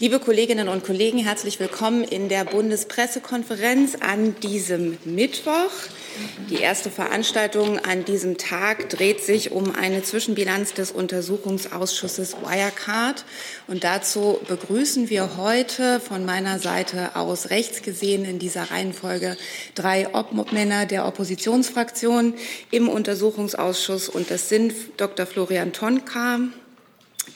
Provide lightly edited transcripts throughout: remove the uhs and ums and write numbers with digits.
Liebe Kolleginnen und Kollegen, herzlich willkommen in der Bundespressekonferenz an diesem Mittwoch. Die erste Veranstaltung an diesem Tag dreht sich um eine Zwischenbilanz des Untersuchungsausschusses Wirecard. Und dazu begrüßen wir heute von meiner Seite aus rechts gesehen in dieser Reihenfolge drei Obmänner der Oppositionsfraktion im Untersuchungsausschuss. Und das sind Dr. Florian Tonka,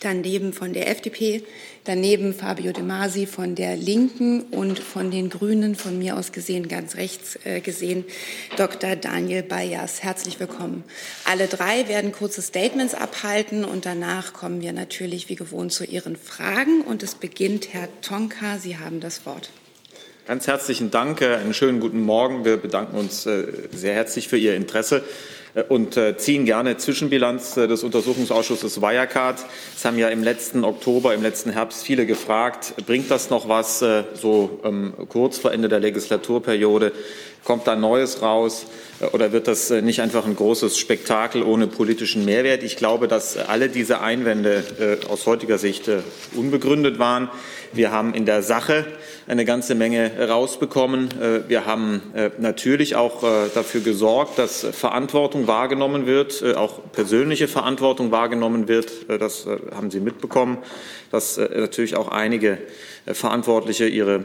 daneben von der FDP, daneben Fabio De Masi von der Linken und von den Grünen, von mir aus gesehen, ganz rechts gesehen, Dr. Daniel Bayers. Herzlich willkommen. Alle drei werden kurze Statements abhalten und danach kommen wir natürlich wie gewohnt zu Ihren Fragen. Und es beginnt Herr Tonka, Sie haben das Wort. Ganz herzlichen Dank, einen schönen guten Morgen. Wir bedanken uns sehr herzlich für Ihr Interesse und ziehen gerne Zwischenbilanz des Untersuchungsausschusses Wirecard. Es haben ja im letzten Herbst viele gefragt, bringt das noch was, so kurz vor Ende der Legislaturperiode? Kommt da Neues raus oder wird das nicht einfach ein großes Spektakel ohne politischen Mehrwert? Ich glaube, dass alle diese Einwände aus heutiger Sicht unbegründet waren. Wir haben in der Sache eine ganze Menge rausbekommen. Wir haben natürlich auch dafür gesorgt, dass Verantwortung wahrgenommen wird, auch persönliche Verantwortung wahrgenommen wird. Das haben Sie mitbekommen, dass natürlich auch einige Verantwortliche ihre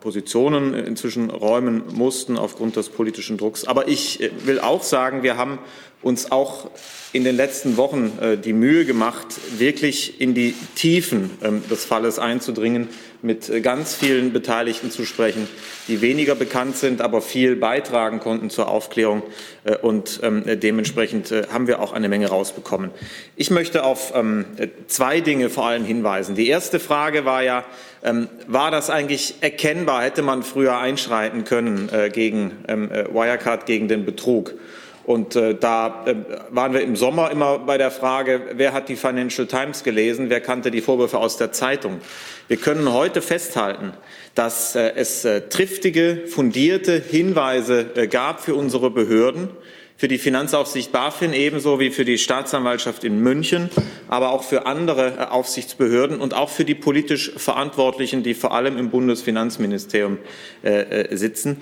Positionen inzwischen räumen mussten aufgrund des politischen Drucks. Aber ich will auch sagen, wir haben uns auch in den letzten Wochen die Mühe gemacht, wirklich in die Tiefen des Falles einzudringen, mit ganz vielen Beteiligten zu sprechen, die weniger bekannt sind, aber viel beitragen konnten zur Aufklärung. Und dementsprechend haben wir auch eine Menge rausbekommen. Ich möchte auf zwei Dinge vor allem hinweisen. Die erste Frage war ja, war das eigentlich erkennbar? Hätte man früher einschreiten können gegen Wirecard, gegen den Betrug? Und da waren wir im Sommer immer bei der Frage, wer hat die Financial Times gelesen, wer kannte die Vorwürfe aus der Zeitung. Wir können heute festhalten, dass es triftige, fundierte Hinweise gab für unsere Behörden, für die Finanzaufsicht BaFin ebenso wie für die Staatsanwaltschaft in München, aber auch für andere Aufsichtsbehörden und auch für die politisch Verantwortlichen, die vor allem im Bundesfinanzministerium sitzen.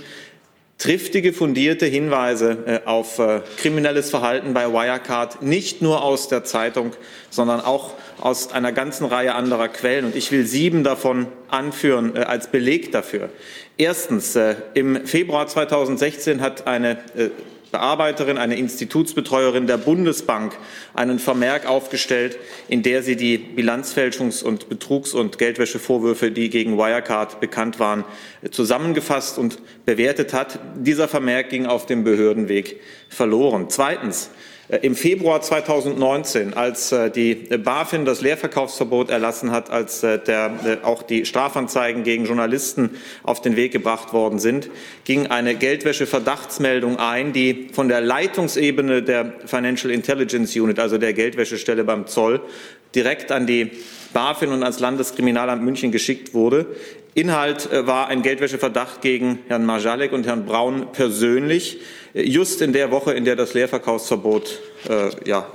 Triftige, fundierte Hinweise auf kriminelles Verhalten bei Wirecard, nicht nur aus der Zeitung, sondern auch aus einer ganzen Reihe anderer Quellen. Und ich will 7 davon anführen als Beleg dafür. Erstens, im Februar 2016 hat eine Bearbeiterin, eine Institutsbetreuerin der Bundesbank einen Vermerk aufgestellt, in der sie die Bilanzfälschungs- und Betrugs- und Geldwäschevorwürfe, die gegen Wirecard bekannt waren, zusammengefasst und bewertet hat. Dieser Vermerk ging auf dem Behördenweg verloren. Zweitens, im Februar 2019, als die BaFin das Leerverkaufsverbot erlassen hat, als auch die Strafanzeigen gegen Journalisten auf den Weg gebracht worden sind, ging eine Geldwäsche-Verdachtsmeldung ein, die von der Leitungsebene der Financial Intelligence Unit, also der Geldwäschestelle beim Zoll, direkt an die BaFin und ans Landeskriminalamt München geschickt wurde. Inhalt war ein Geldwäscheverdacht gegen Herrn Marjalek und Herrn Braun persönlich, just in der Woche, in der das Leerverkaufsverbot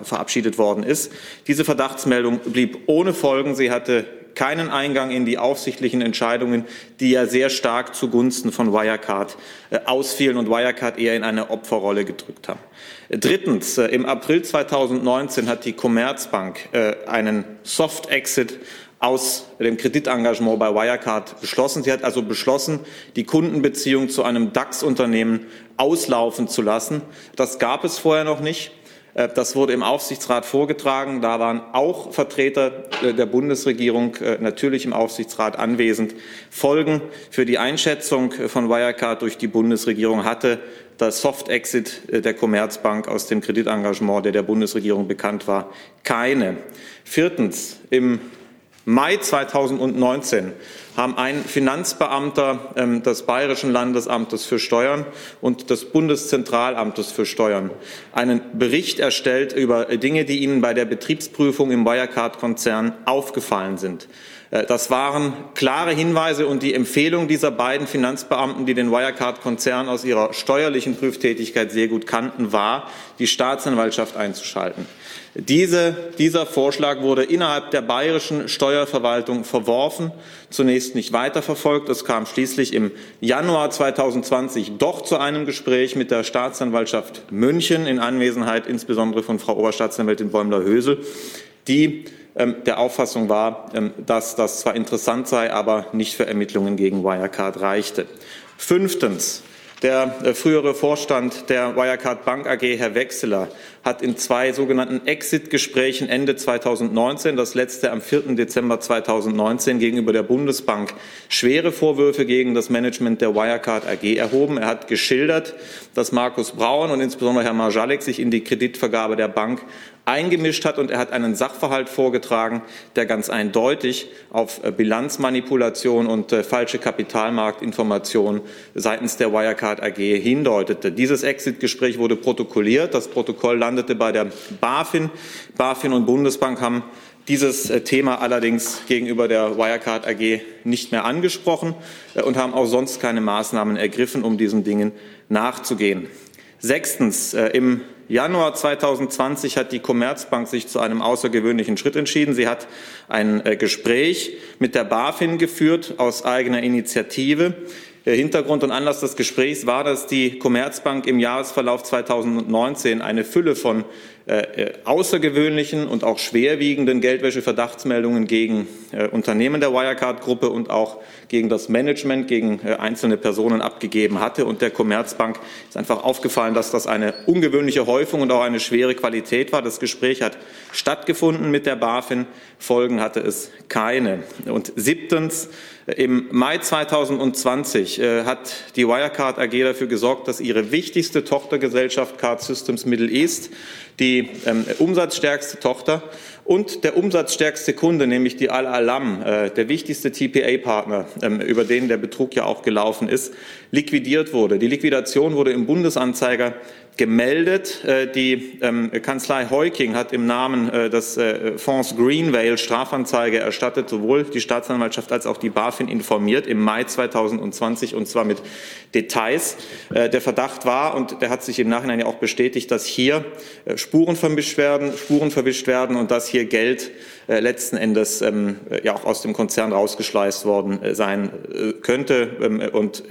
verabschiedet worden ist. Diese Verdachtsmeldung blieb ohne Folgen. Sie hatte keinen Eingang in die aufsichtlichen Entscheidungen, die ja sehr stark zugunsten von Wirecard ausfielen und Wirecard eher in eine Opferrolle gedrückt haben. Drittens, im April 2019 hat die Commerzbank einen Soft-Exit aus dem Kreditengagement bei Wirecard beschlossen. Sie hat also beschlossen, die Kundenbeziehung zu einem DAX-Unternehmen auslaufen zu lassen. Das gab es vorher noch nicht. Das wurde im Aufsichtsrat vorgetragen. Da waren auch Vertreter der Bundesregierung natürlich im Aufsichtsrat anwesend. Folgen für die Einschätzung von Wirecard durch die Bundesregierung hatte der Soft-Exit der Commerzbank aus dem Kreditengagement, der der Bundesregierung bekannt war, keine. Viertens, im Mai 2019 haben ein Finanzbeamter des Bayerischen Landesamtes für Steuern und des Bundeszentralamtes für Steuern einen Bericht erstellt über Dinge, die ihnen bei der Betriebsprüfung im Wirecard-Konzern aufgefallen sind. Das waren klare Hinweise und die Empfehlung dieser beiden Finanzbeamten, die den Wirecard-Konzern aus ihrer steuerlichen Prüftätigkeit sehr gut kannten, war, die Staatsanwaltschaft einzuschalten. Dieser Vorschlag wurde innerhalb der bayerischen Steuerverwaltung verworfen, zunächst nicht weiterverfolgt. Es kam schließlich im Januar 2020 doch zu einem Gespräch mit der Staatsanwaltschaft München in Anwesenheit insbesondere von Frau Oberstaatsanwältin Bäumler-Hösel, die der Auffassung war, dass das zwar interessant sei, aber nicht für Ermittlungen gegen Wirecard reichte. 5. Der frühere Vorstand der Wirecard Bank AG, Herr Wechseler, hat in 2 sogenannten Exit-Gesprächen Ende 2019, das letzte am 4. Dezember 2019, gegenüber der Bundesbank schwere Vorwürfe gegen das Management der Wirecard AG erhoben. Er hat geschildert, dass Markus Braun und insbesondere Herr Marjalek sich in die Kreditvergabe der Bank eingemischt hat, und er hat einen Sachverhalt vorgetragen, der ganz eindeutig auf Bilanzmanipulation und falsche Kapitalmarktinformationen seitens der Wirecard AG hindeutete. Dieses Exit-Gespräch wurde protokolliert. Das Protokoll landete bei der BaFin. BaFin und Bundesbank haben dieses Thema allerdings gegenüber der Wirecard AG nicht mehr angesprochen und haben auch sonst keine Maßnahmen ergriffen, um diesen Dingen nachzugehen. 6. Im Januar 2020 hat die Commerzbank sich zu einem außergewöhnlichen Schritt entschieden. Sie hat ein Gespräch mit der BaFin geführt aus eigener Initiative. Hintergrund und Anlass des Gesprächs war, dass die Commerzbank im Jahresverlauf 2019 eine Fülle von außergewöhnlichen und auch schwerwiegenden Geldwäscheverdachtsmeldungen gegen Unternehmen der Wirecard-Gruppe und auch gegen das Management, gegen einzelne Personen abgegeben hatte. Und der Commerzbank ist einfach aufgefallen, dass das eine ungewöhnliche Häufung und auch eine schwere Qualität war. Das Gespräch hat stattgefunden mit der BaFin. Folgen hatte es keine. Und 7. Im Mai 2020 hat die Wirecard AG dafür gesorgt, dass ihre wichtigste Tochtergesellschaft Card Systems Middle East, die umsatzstärkste Tochter und der umsatzstärkste Kunde, nämlich die Al Alam, der wichtigste TPA-Partner, über den der Betrug ja auch gelaufen ist, liquidiert wurde. Die Liquidation wurde im Bundesanzeiger gemeldet. Die Kanzlei Heuking hat im Namen des Fonds Greenvale Strafanzeige erstattet, sowohl die Staatsanwaltschaft als auch die BaFin informiert im Mai 2020, und zwar mit Details. Der Verdacht war, und der hat sich im Nachhinein ja auch bestätigt, dass hier Spuren verwischt werden und dass hier Geld letzten Endes ja auch aus dem Konzern rausgeschleust worden sein könnte. Und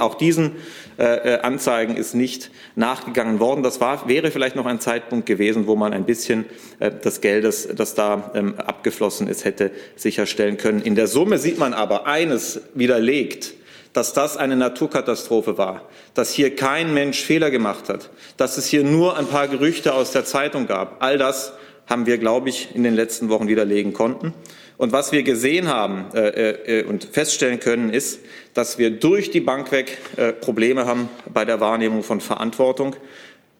auch diesen Anzeigen ist nicht nachgegangen worden. Das wäre vielleicht noch ein Zeitpunkt gewesen, wo man ein bisschen des Geldes, das da abgeflossen ist, hätte sicherstellen können. In der Summe sieht man aber, eines widerlegt, dass das eine Naturkatastrophe war, dass hier kein Mensch Fehler gemacht hat, dass es hier nur ein paar Gerüchte aus der Zeitung gab. All das haben wir, glaube ich, in den letzten Wochen widerlegen konnten. Und was wir gesehen haben und feststellen können, ist, dass wir durch die Bank weg Probleme haben bei der Wahrnehmung von Verantwortung.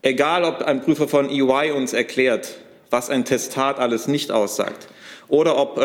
Egal, ob ein Prüfer von EY uns erklärt, was ein Testat alles nicht aussagt, oder ob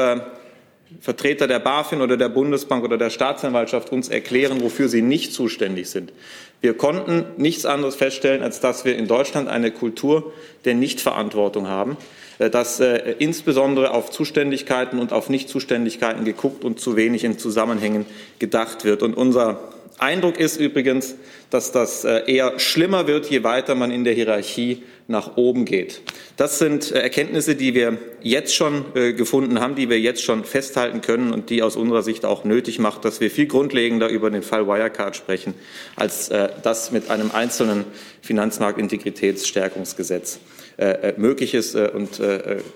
Vertreter der BaFin oder der Bundesbank oder der Staatsanwaltschaft uns erklären, wofür sie nicht zuständig sind. Wir konnten nichts anderes feststellen, als dass wir in Deutschland eine Kultur der Nichtverantwortung haben, dass insbesondere auf Zuständigkeiten und auf Nichtzuständigkeiten geguckt und zu wenig in Zusammenhängen gedacht wird. Und unser Eindruck ist übrigens, dass das eher schlimmer wird, je weiter man in der Hierarchie nach oben geht. Das sind Erkenntnisse, die wir jetzt schon gefunden haben, die wir jetzt schon festhalten können und die aus unserer Sicht auch nötig macht, dass wir viel grundlegender über den Fall Wirecard sprechen, als das mit einem einzelnen Finanzmarktintegritätsstärkungsgesetz möglich ist. Und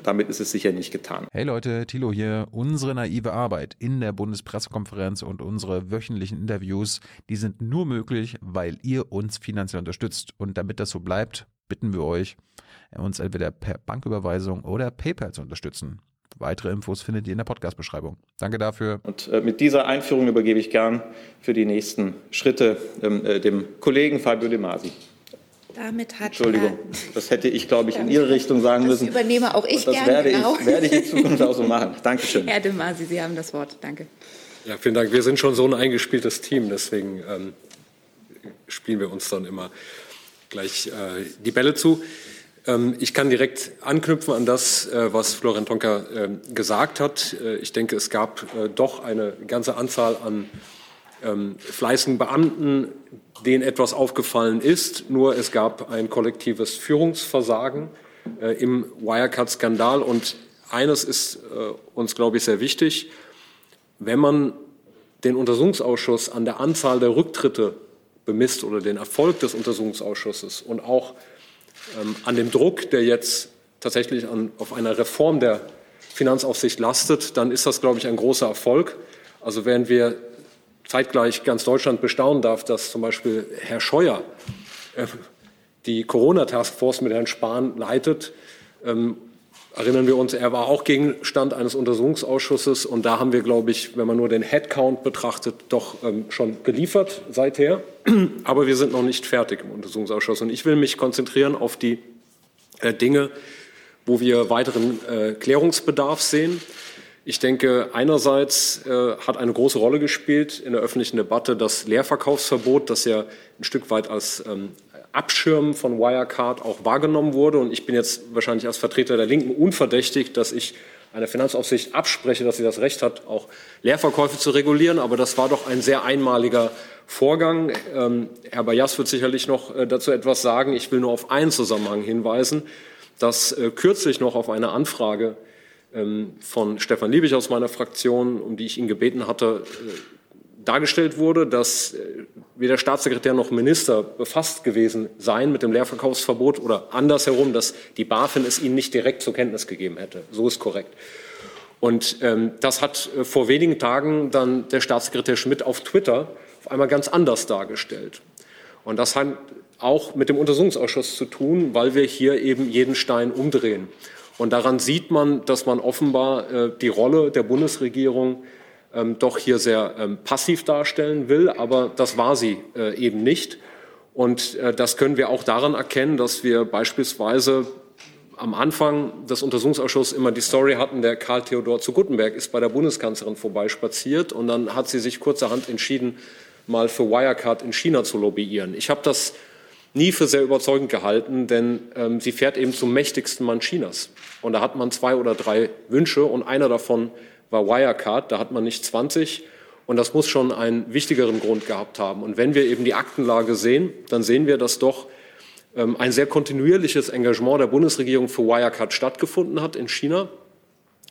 damit ist es sicher nicht getan. Hey Leute, Thilo hier. Unsere naive Arbeit in der Bundespressekonferenz und unsere wöchentlichen Interviews, die sind nur möglich, weil ihr uns finanziell unterstützt. Und damit das so bleibt, bitten wir euch, uns entweder per Banküberweisung oder PayPal zu unterstützen. Weitere Infos findet ihr in der Podcast-Beschreibung. Danke dafür. Und mit dieser Einführung übergebe ich gern für die nächsten Schritte dem Kollegen Fabio De Masi. Damit hat Entschuldigung, das hätte ich, glaube ich, in Ihre Richtung sagen müssen. Das übernehme auch ich gerne. Das werde ich in Zukunft auch so machen. Dankeschön. Herr De Masi, Sie haben das Wort. Danke. Ja, vielen Dank. Wir sind schon so ein eingespieltes Team, deswegen spielen wir uns dann immer gleich die Bälle zu. Ich kann direkt anknüpfen an das, was Florian Tonka gesagt hat. Ich denke, es gab doch eine ganze Anzahl an fleißigen Beamten, denen etwas aufgefallen ist. Nur es gab ein kollektives Führungsversagen im Wirecard-Skandal. Und eines ist uns, glaube ich, sehr wichtig. Wenn man den Untersuchungsausschuss an der Anzahl der Rücktritte bemisst oder den Erfolg des Untersuchungsausschusses und auch an dem Druck, der jetzt tatsächlich auf einer Reform der Finanzaufsicht lastet, dann ist das, glaube ich, ein großer Erfolg. Also während wir zeitgleich ganz Deutschland bestaunen darf, dass zum Beispiel Herr Scheuer die Corona-Taskforce mit Herrn Spahn leitet, erinnern wir uns, er war auch Gegenstand eines Untersuchungsausschusses. Und da haben wir, glaube ich, wenn man nur den Headcount betrachtet, doch schon geliefert seither. Aber wir sind noch nicht fertig im Untersuchungsausschuss. Und ich will mich konzentrieren auf die Dinge, wo wir weiteren Klärungsbedarf sehen. Ich denke, einerseits hat eine große Rolle gespielt in der öffentlichen Debatte das Leerverkaufsverbot, das ja ein Stück weit als Abschirmen von Wirecard auch wahrgenommen wurde. Und ich bin jetzt wahrscheinlich als Vertreter der Linken unverdächtig, dass ich einer Finanzaufsicht abspreche, dass sie das Recht hat, auch Leerverkäufe zu regulieren. Aber das war doch ein sehr einmaliger Vorgang. Herr Bayas wird sicherlich noch dazu etwas sagen. Ich will nur auf einen Zusammenhang hinweisen, dass kürzlich noch auf eine Anfrage von Stefan Liebig aus meiner Fraktion, um die ich ihn gebeten hatte, dargestellt wurde, dass weder Staatssekretär noch Minister befasst gewesen seien mit dem Leerverkaufsverbot oder andersherum, dass die BaFin es ihnen nicht direkt zur Kenntnis gegeben hätte. So ist korrekt. Und das hat vor wenigen Tagen dann der Staatssekretär Schmidt auf Twitter auf einmal ganz anders dargestellt. Und das hat auch mit dem Untersuchungsausschuss zu tun, weil wir hier eben jeden Stein umdrehen. Und daran sieht man, dass man offenbar die Rolle der Bundesregierung doch hier sehr passiv darstellen will, aber das war sie eben nicht. Und das können wir auch daran erkennen, dass wir beispielsweise am Anfang des Untersuchungsausschusses immer die Story hatten, der Karl Theodor zu Guttenberg ist bei der Bundeskanzlerin vorbeispaziert und dann hat sie sich kurzerhand entschieden, mal für Wirecard in China zu lobbyieren. Ich habe das nie für sehr überzeugend gehalten, denn sie fährt eben zum mächtigsten Mann Chinas. Und da hat man 2 oder 3 Wünsche und einer davon war Wirecard, da hat man nicht 20 und das muss schon einen wichtigeren Grund gehabt haben. Und wenn wir eben die Aktenlage sehen, dann sehen wir, dass doch ein sehr kontinuierliches Engagement der Bundesregierung für Wirecard stattgefunden hat in China.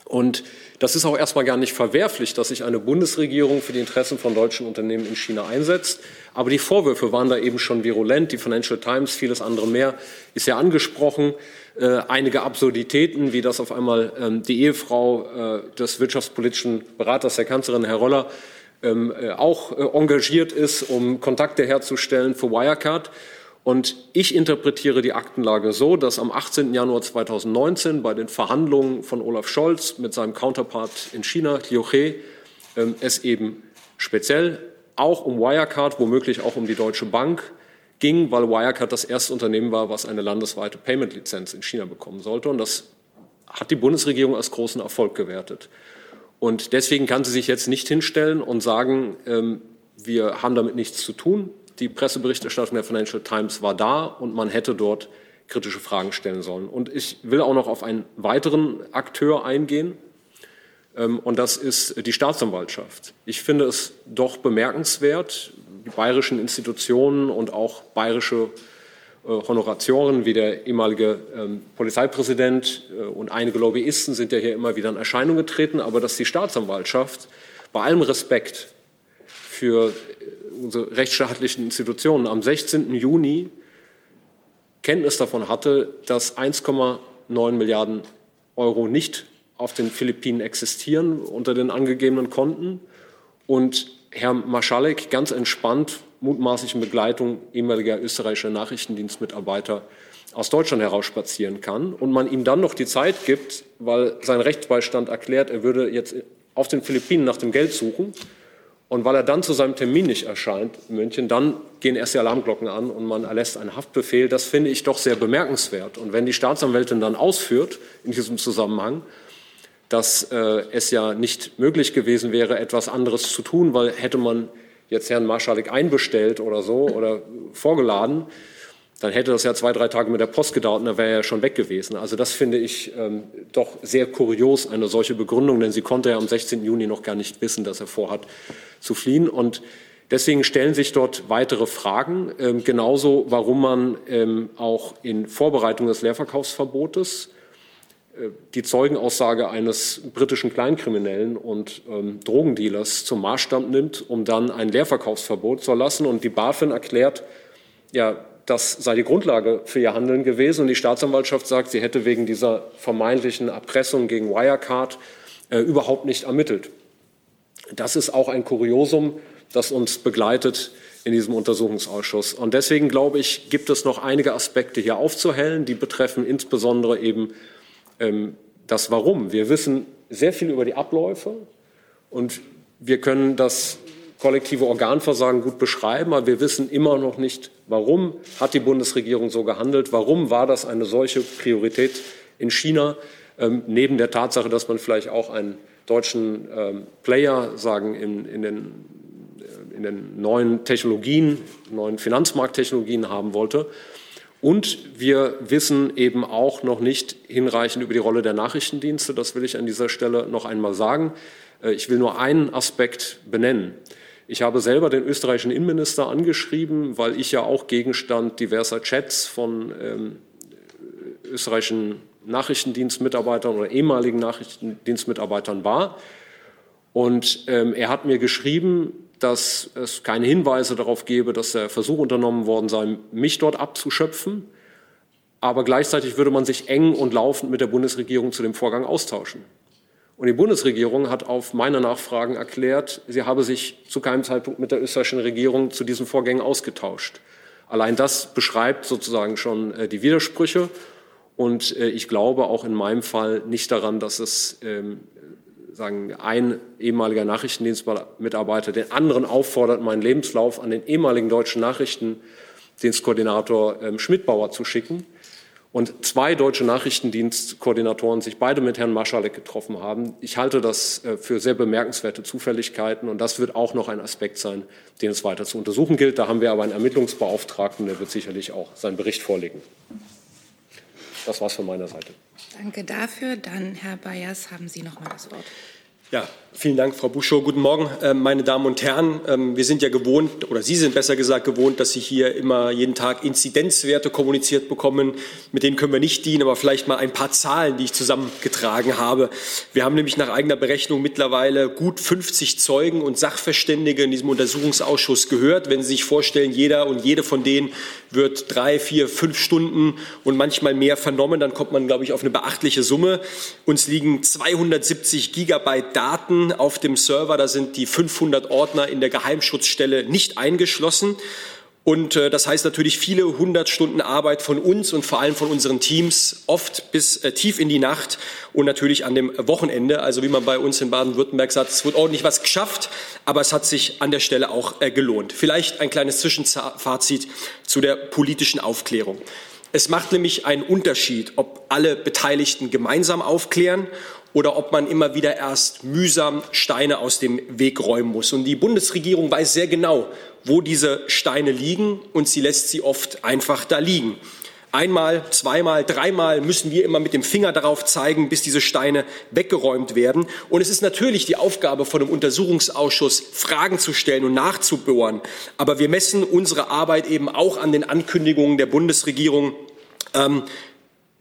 Und das ist auch erstmal gar nicht verwerflich, dass sich eine Bundesregierung für die Interessen von deutschen Unternehmen in China einsetzt. Aber die Vorwürfe waren da eben schon virulent. Die Financial Times, vieles andere mehr ist ja angesprochen. Einige Absurditäten, wie das auf einmal die Ehefrau des wirtschaftspolitischen Beraters der Kanzlerin, Herr Röller, auch engagiert ist, um Kontakte herzustellen für Wirecard. Und ich interpretiere die Aktenlage so, dass am 18. Januar 2019 bei den Verhandlungen von Olaf Scholz mit seinem Counterpart in China, Liu He, es eben speziell auch um Wirecard, womöglich auch um die Deutsche Bank ging, weil Wirecard das erste Unternehmen war, was eine landesweite Payment-Lizenz in China bekommen sollte. Und das hat die Bundesregierung als großen Erfolg gewertet. Und deswegen kann sie sich jetzt nicht hinstellen und sagen, wir haben damit nichts zu tun. Die Presseberichterstattung der Financial Times war da und man hätte dort kritische Fragen stellen sollen. Und ich will auch noch auf einen weiteren Akteur eingehen, und das ist die Staatsanwaltschaft. Ich finde es doch bemerkenswert, die bayerischen Institutionen und auch bayerische Honoratioren wie der ehemalige Polizeipräsident und einige Lobbyisten sind ja hier immer wieder in Erscheinung getreten, aber dass die Staatsanwaltschaft bei allem Respekt für unsere rechtsstaatlichen Institutionen am 16. Juni Kenntnis davon hatte, dass 1,9 Milliarden Euro nicht auf den Philippinen existieren unter den angegebenen Konten und Herr Maschalek ganz entspannt, mutmaßlich in Begleitung ehemaliger österreichischer Nachrichtendienstmitarbeiter aus Deutschland herausspazieren kann und man ihm dann noch die Zeit gibt, weil sein Rechtsbeistand erklärt, er würde jetzt auf den Philippinen nach dem Geld suchen. Und weil er dann zu seinem Termin nicht erscheint in München, dann gehen erst die Alarmglocken an und man erlässt einen Haftbefehl. Das finde ich doch sehr bemerkenswert. Und wenn die Staatsanwältin dann ausführt in diesem Zusammenhang, dass es ja nicht möglich gewesen wäre, etwas anderes zu tun, weil hätte man jetzt Herrn Marschalek einbestellt oder so oder vorgeladen, dann hätte das ja 2, 3 Tage mit der Post gedauert und dann wäre er ja schon weg gewesen. Also das finde ich doch sehr kurios, eine solche Begründung, denn sie konnte ja am 16. Juni noch gar nicht wissen, dass er vorhat zu fliehen. Und deswegen stellen sich dort weitere Fragen, genauso warum man auch in Vorbereitung des Leerverkaufsverbotes die Zeugenaussage eines britischen Kleinkriminellen und Drogendealers zum Maßstab nimmt, um dann ein Leerverkaufsverbot zu erlassen. Und die BaFin erklärt, ja, das sei die Grundlage für ihr Handeln gewesen. Und die Staatsanwaltschaft sagt, sie hätte wegen dieser vermeintlichen Erpressung gegen Wirecard überhaupt nicht ermittelt. Das ist auch ein Kuriosum, das uns begleitet in diesem Untersuchungsausschuss. Und deswegen, glaube ich, gibt es noch einige Aspekte hier aufzuhellen. Die betreffen insbesondere eben das Warum. Wir wissen sehr viel über die Abläufe und wir können das kollektive Organversagen gut beschreiben, aber wir wissen immer noch nicht, warum hat die Bundesregierung so gehandelt, warum war das eine solche Priorität in China, neben der Tatsache, dass man vielleicht auch einen deutschen Player, sagen in den neuen Technologien, neuen Finanzmarkttechnologien haben wollte. Und wir wissen eben auch noch nicht hinreichend über die Rolle der Nachrichtendienste. Das will ich an dieser Stelle noch einmal sagen. Ich will nur einen Aspekt benennen. Ich habe selber den österreichischen Innenminister angeschrieben, weil ich ja auch Gegenstand diverser Chats von österreichischen Nachrichtendienstmitarbeitern oder ehemaligen Nachrichtendienstmitarbeitern war. Und er hat mir geschrieben, dass es keine Hinweise darauf gebe, dass der Versuch unternommen worden sei, mich dort abzuschöpfen. Aber gleichzeitig würde man sich eng und laufend mit der Bundesregierung zu dem Vorgang austauschen. Und die Bundesregierung hat auf meine Nachfragen erklärt, sie habe sich zu keinem Zeitpunkt mit der österreichischen Regierung zu diesen Vorgängen ausgetauscht. Allein das beschreibt sozusagen schon die Widersprüche. Und ich glaube auch in meinem Fall nicht daran, dass es ein ehemaliger Nachrichtendienstmitarbeiter den anderen auffordert, meinen Lebenslauf an den ehemaligen deutschen Nachrichtendienstkoordinator Schmidbauer zu schicken. Und 2 deutsche Nachrichtendienstkoordinatoren sich beide mit Herrn Maschalek getroffen haben. Ich halte das für sehr bemerkenswerte Zufälligkeiten. Und das wird auch noch ein Aspekt sein, den es weiter zu untersuchen gilt. Da haben wir aber einen Ermittlungsbeauftragten, der wird sicherlich auch seinen Bericht vorlegen. Das war's von meiner Seite. Danke dafür. Dann, Herr Bayers, haben Sie noch mal das Wort. Ja, vielen Dank, Frau Buschow. Guten Morgen, meine Damen und Herren. Wir sind ja gewohnt, oder Sie sind besser gesagt gewohnt, dass Sie hier immer jeden Tag Inzidenzwerte kommuniziert bekommen. Mit denen können wir nicht dienen, aber vielleicht mal ein paar Zahlen, die ich zusammengetragen habe. Wir haben nämlich nach eigener Berechnung mittlerweile gut 50 Zeugen und Sachverständige in diesem Untersuchungsausschuss gehört. Wenn Sie sich vorstellen, jeder und jede von denen wird 3, 4, 5 Stunden und manchmal mehr vernommen, dann kommt man, glaube ich, auf eine beachtliche Summe. Uns liegen 270 Gigabyte Daten auf dem Server, da sind die 500 Ordner in der Geheimschutzstelle nicht eingeschlossen. Und das heißt natürlich viele 100 Stunden Arbeit von uns und vor allem von unseren Teams, oft bis tief in die Nacht und natürlich an dem Wochenende. Also wie man bei uns in Baden-Württemberg sagt, es wird ordentlich was geschafft, aber es hat sich an der Stelle auch gelohnt. Vielleicht ein kleines Zwischenfazit zu der politischen Aufklärung. Es macht nämlich einen Unterschied, ob alle Beteiligten gemeinsam aufklären oder ob man immer wieder erst mühsam Steine aus dem Weg räumen muss. Und die Bundesregierung weiß sehr genau, wo diese Steine liegen, und sie lässt sie oft einfach da liegen. Einmal, zweimal, dreimal müssen wir immer mit dem Finger darauf zeigen, bis diese Steine weggeräumt werden. Und es ist natürlich die Aufgabe von einem Untersuchungsausschuss, Fragen zu stellen und nachzubohren. Aber wir messen unsere Arbeit eben auch an den Ankündigungen der Bundesregierung,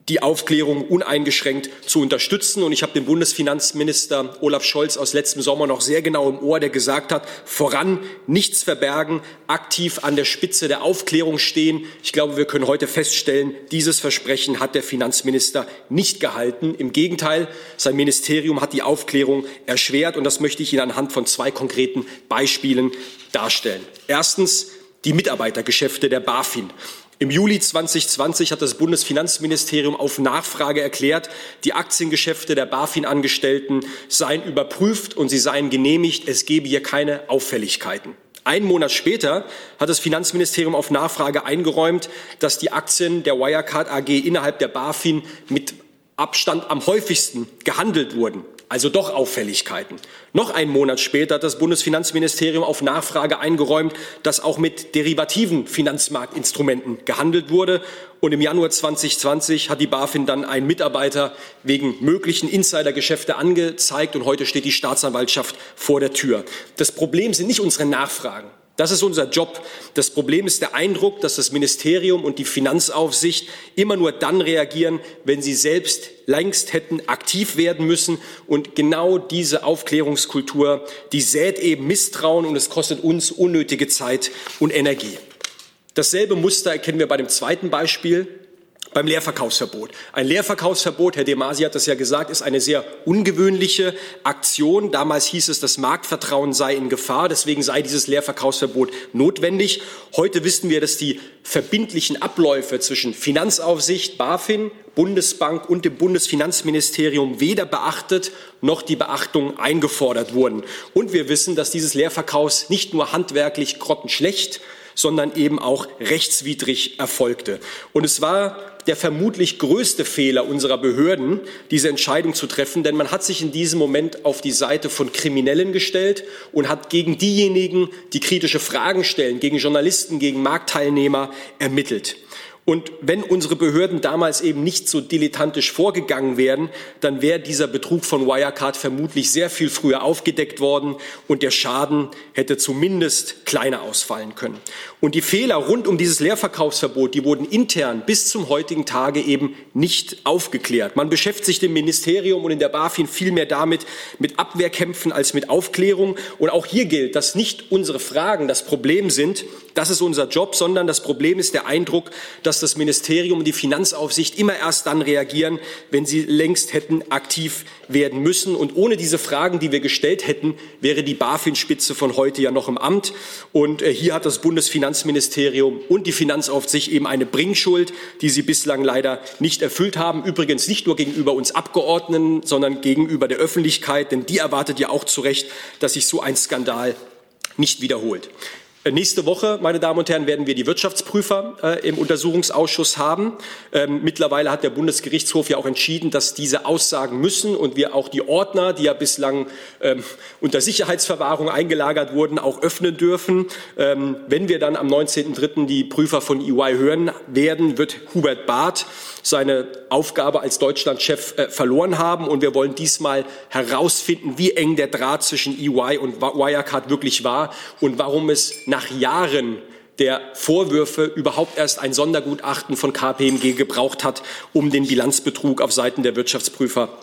die Aufklärung uneingeschränkt zu unterstützen. Und ich habe den Bundesfinanzminister Olaf Scholz aus letztem Sommer noch sehr genau im Ohr, der gesagt hat, voran, nichts verbergen, aktiv an der Spitze der Aufklärung stehen. Ich glaube, wir können heute feststellen, dieses Versprechen hat der Finanzminister nicht gehalten. Im Gegenteil, sein Ministerium hat die Aufklärung erschwert. Und das möchte ich Ihnen anhand von 2 konkreten Beispielen darstellen. Erstens, die Mitarbeitergeschäfte der BaFin. Im Juli 2020 hat das Bundesfinanzministerium auf Nachfrage erklärt, die Aktiengeschäfte der BaFin-Angestellten seien überprüft und sie seien genehmigt. Es gebe hier keine Auffälligkeiten. Einen Monat später hat das Finanzministerium auf Nachfrage eingeräumt, dass die Aktien der Wirecard AG innerhalb der BaFin mit Abstand am häufigsten gehandelt wurden. Also doch Auffälligkeiten. Noch einen Monat später hat das Bundesfinanzministerium auf Nachfrage eingeräumt, dass auch mit derivativen Finanzmarktinstrumenten gehandelt wurde. Und im Januar 2020 hat die BaFin dann einen Mitarbeiter wegen möglichen Insidergeschäfte angezeigt. Und heute steht die Staatsanwaltschaft vor der Tür. Das Problem sind nicht unsere Nachfragen. Das ist unser Job. Das Problem ist der Eindruck, dass das Ministerium und die Finanzaufsicht immer nur dann reagieren, wenn sie selbst längst hätten aktiv werden müssen. Und genau diese Aufklärungskultur, die sät eben Misstrauen und es kostet uns unnötige Zeit und Energie. Dasselbe Muster erkennen wir bei dem zweiten Beispiel, beim Leerverkaufsverbot. Ein Leerverkaufsverbot, Herr de Masi hat das ja gesagt, ist eine sehr ungewöhnliche Aktion. Damals hieß es, das Marktvertrauen sei in Gefahr, deswegen sei dieses Leerverkaufsverbot notwendig. Heute wissen wir, dass die verbindlichen Abläufe zwischen Finanzaufsicht, BaFin, Bundesbank und dem Bundesfinanzministerium weder beachtet noch die Beachtung eingefordert wurden. Und wir wissen, dass dieses Leerverkaufs nicht nur handwerklich grottenschlecht, sondern eben auch rechtswidrig erfolgte. Und es war der vermutlich größte Fehler unserer Behörden, diese Entscheidung zu treffen, denn man hat sich in diesem Moment auf die Seite von Kriminellen gestellt und hat gegen diejenigen, die kritische Fragen stellen, gegen Journalisten, gegen Marktteilnehmer ermittelt. Und wenn unsere Behörden damals eben nicht so dilettantisch vorgegangen wären, dann wäre dieser Betrug von Wirecard vermutlich sehr viel früher aufgedeckt worden und der Schaden hätte zumindest kleiner ausfallen können. Und die Fehler rund um dieses Leerverkaufsverbot, die wurden intern bis zum heutigen Tage eben nicht aufgeklärt. Man beschäftigt sich im Ministerium und in der BaFin viel mehr damit, mit Abwehrkämpfen als mit Aufklärung. Und auch hier gilt, dass nicht unsere Fragen das Problem sind, das ist unser Job, sondern das Problem ist der Eindruck, dass das Ministerium und die Finanzaufsicht immer erst dann reagieren, wenn sie längst hätten aktiv werden müssen. Und ohne diese Fragen, die wir gestellt hätten, wäre die BaFin-Spitze von heute ja noch im Amt. Und hier hat das Bundesfinanzministerium und die Finanzaufsicht eben eine Bringschuld, die sie bislang leider nicht erfüllt haben. Übrigens nicht nur gegenüber uns Abgeordneten, sondern gegenüber der Öffentlichkeit, denn die erwartet ja auch zu Recht, dass sich so ein Skandal nicht wiederholt. Nächste Woche, meine Damen und Herren, werden wir die Wirtschaftsprüfer im Untersuchungsausschuss haben. Mittlerweile hat der Bundesgerichtshof ja auch entschieden, dass diese aussagen müssen und wir auch die Ordner, die ja bislang unter Sicherheitsverwahrung eingelagert wurden, auch öffnen dürfen. Wenn wir dann am 19.03. die Prüfer von EY hören werden, wird Hubert Barth seine Aufgabe als Deutschlandchef verloren haben. Und wir wollen diesmal herausfinden, wie eng der Draht zwischen EY und Wirecard wirklich war und warum es nach Jahren der Vorwürfe überhaupt erst ein Sondergutachten von KPMG gebraucht hat, um den Bilanzbetrug auf Seiten der Wirtschaftsprüfer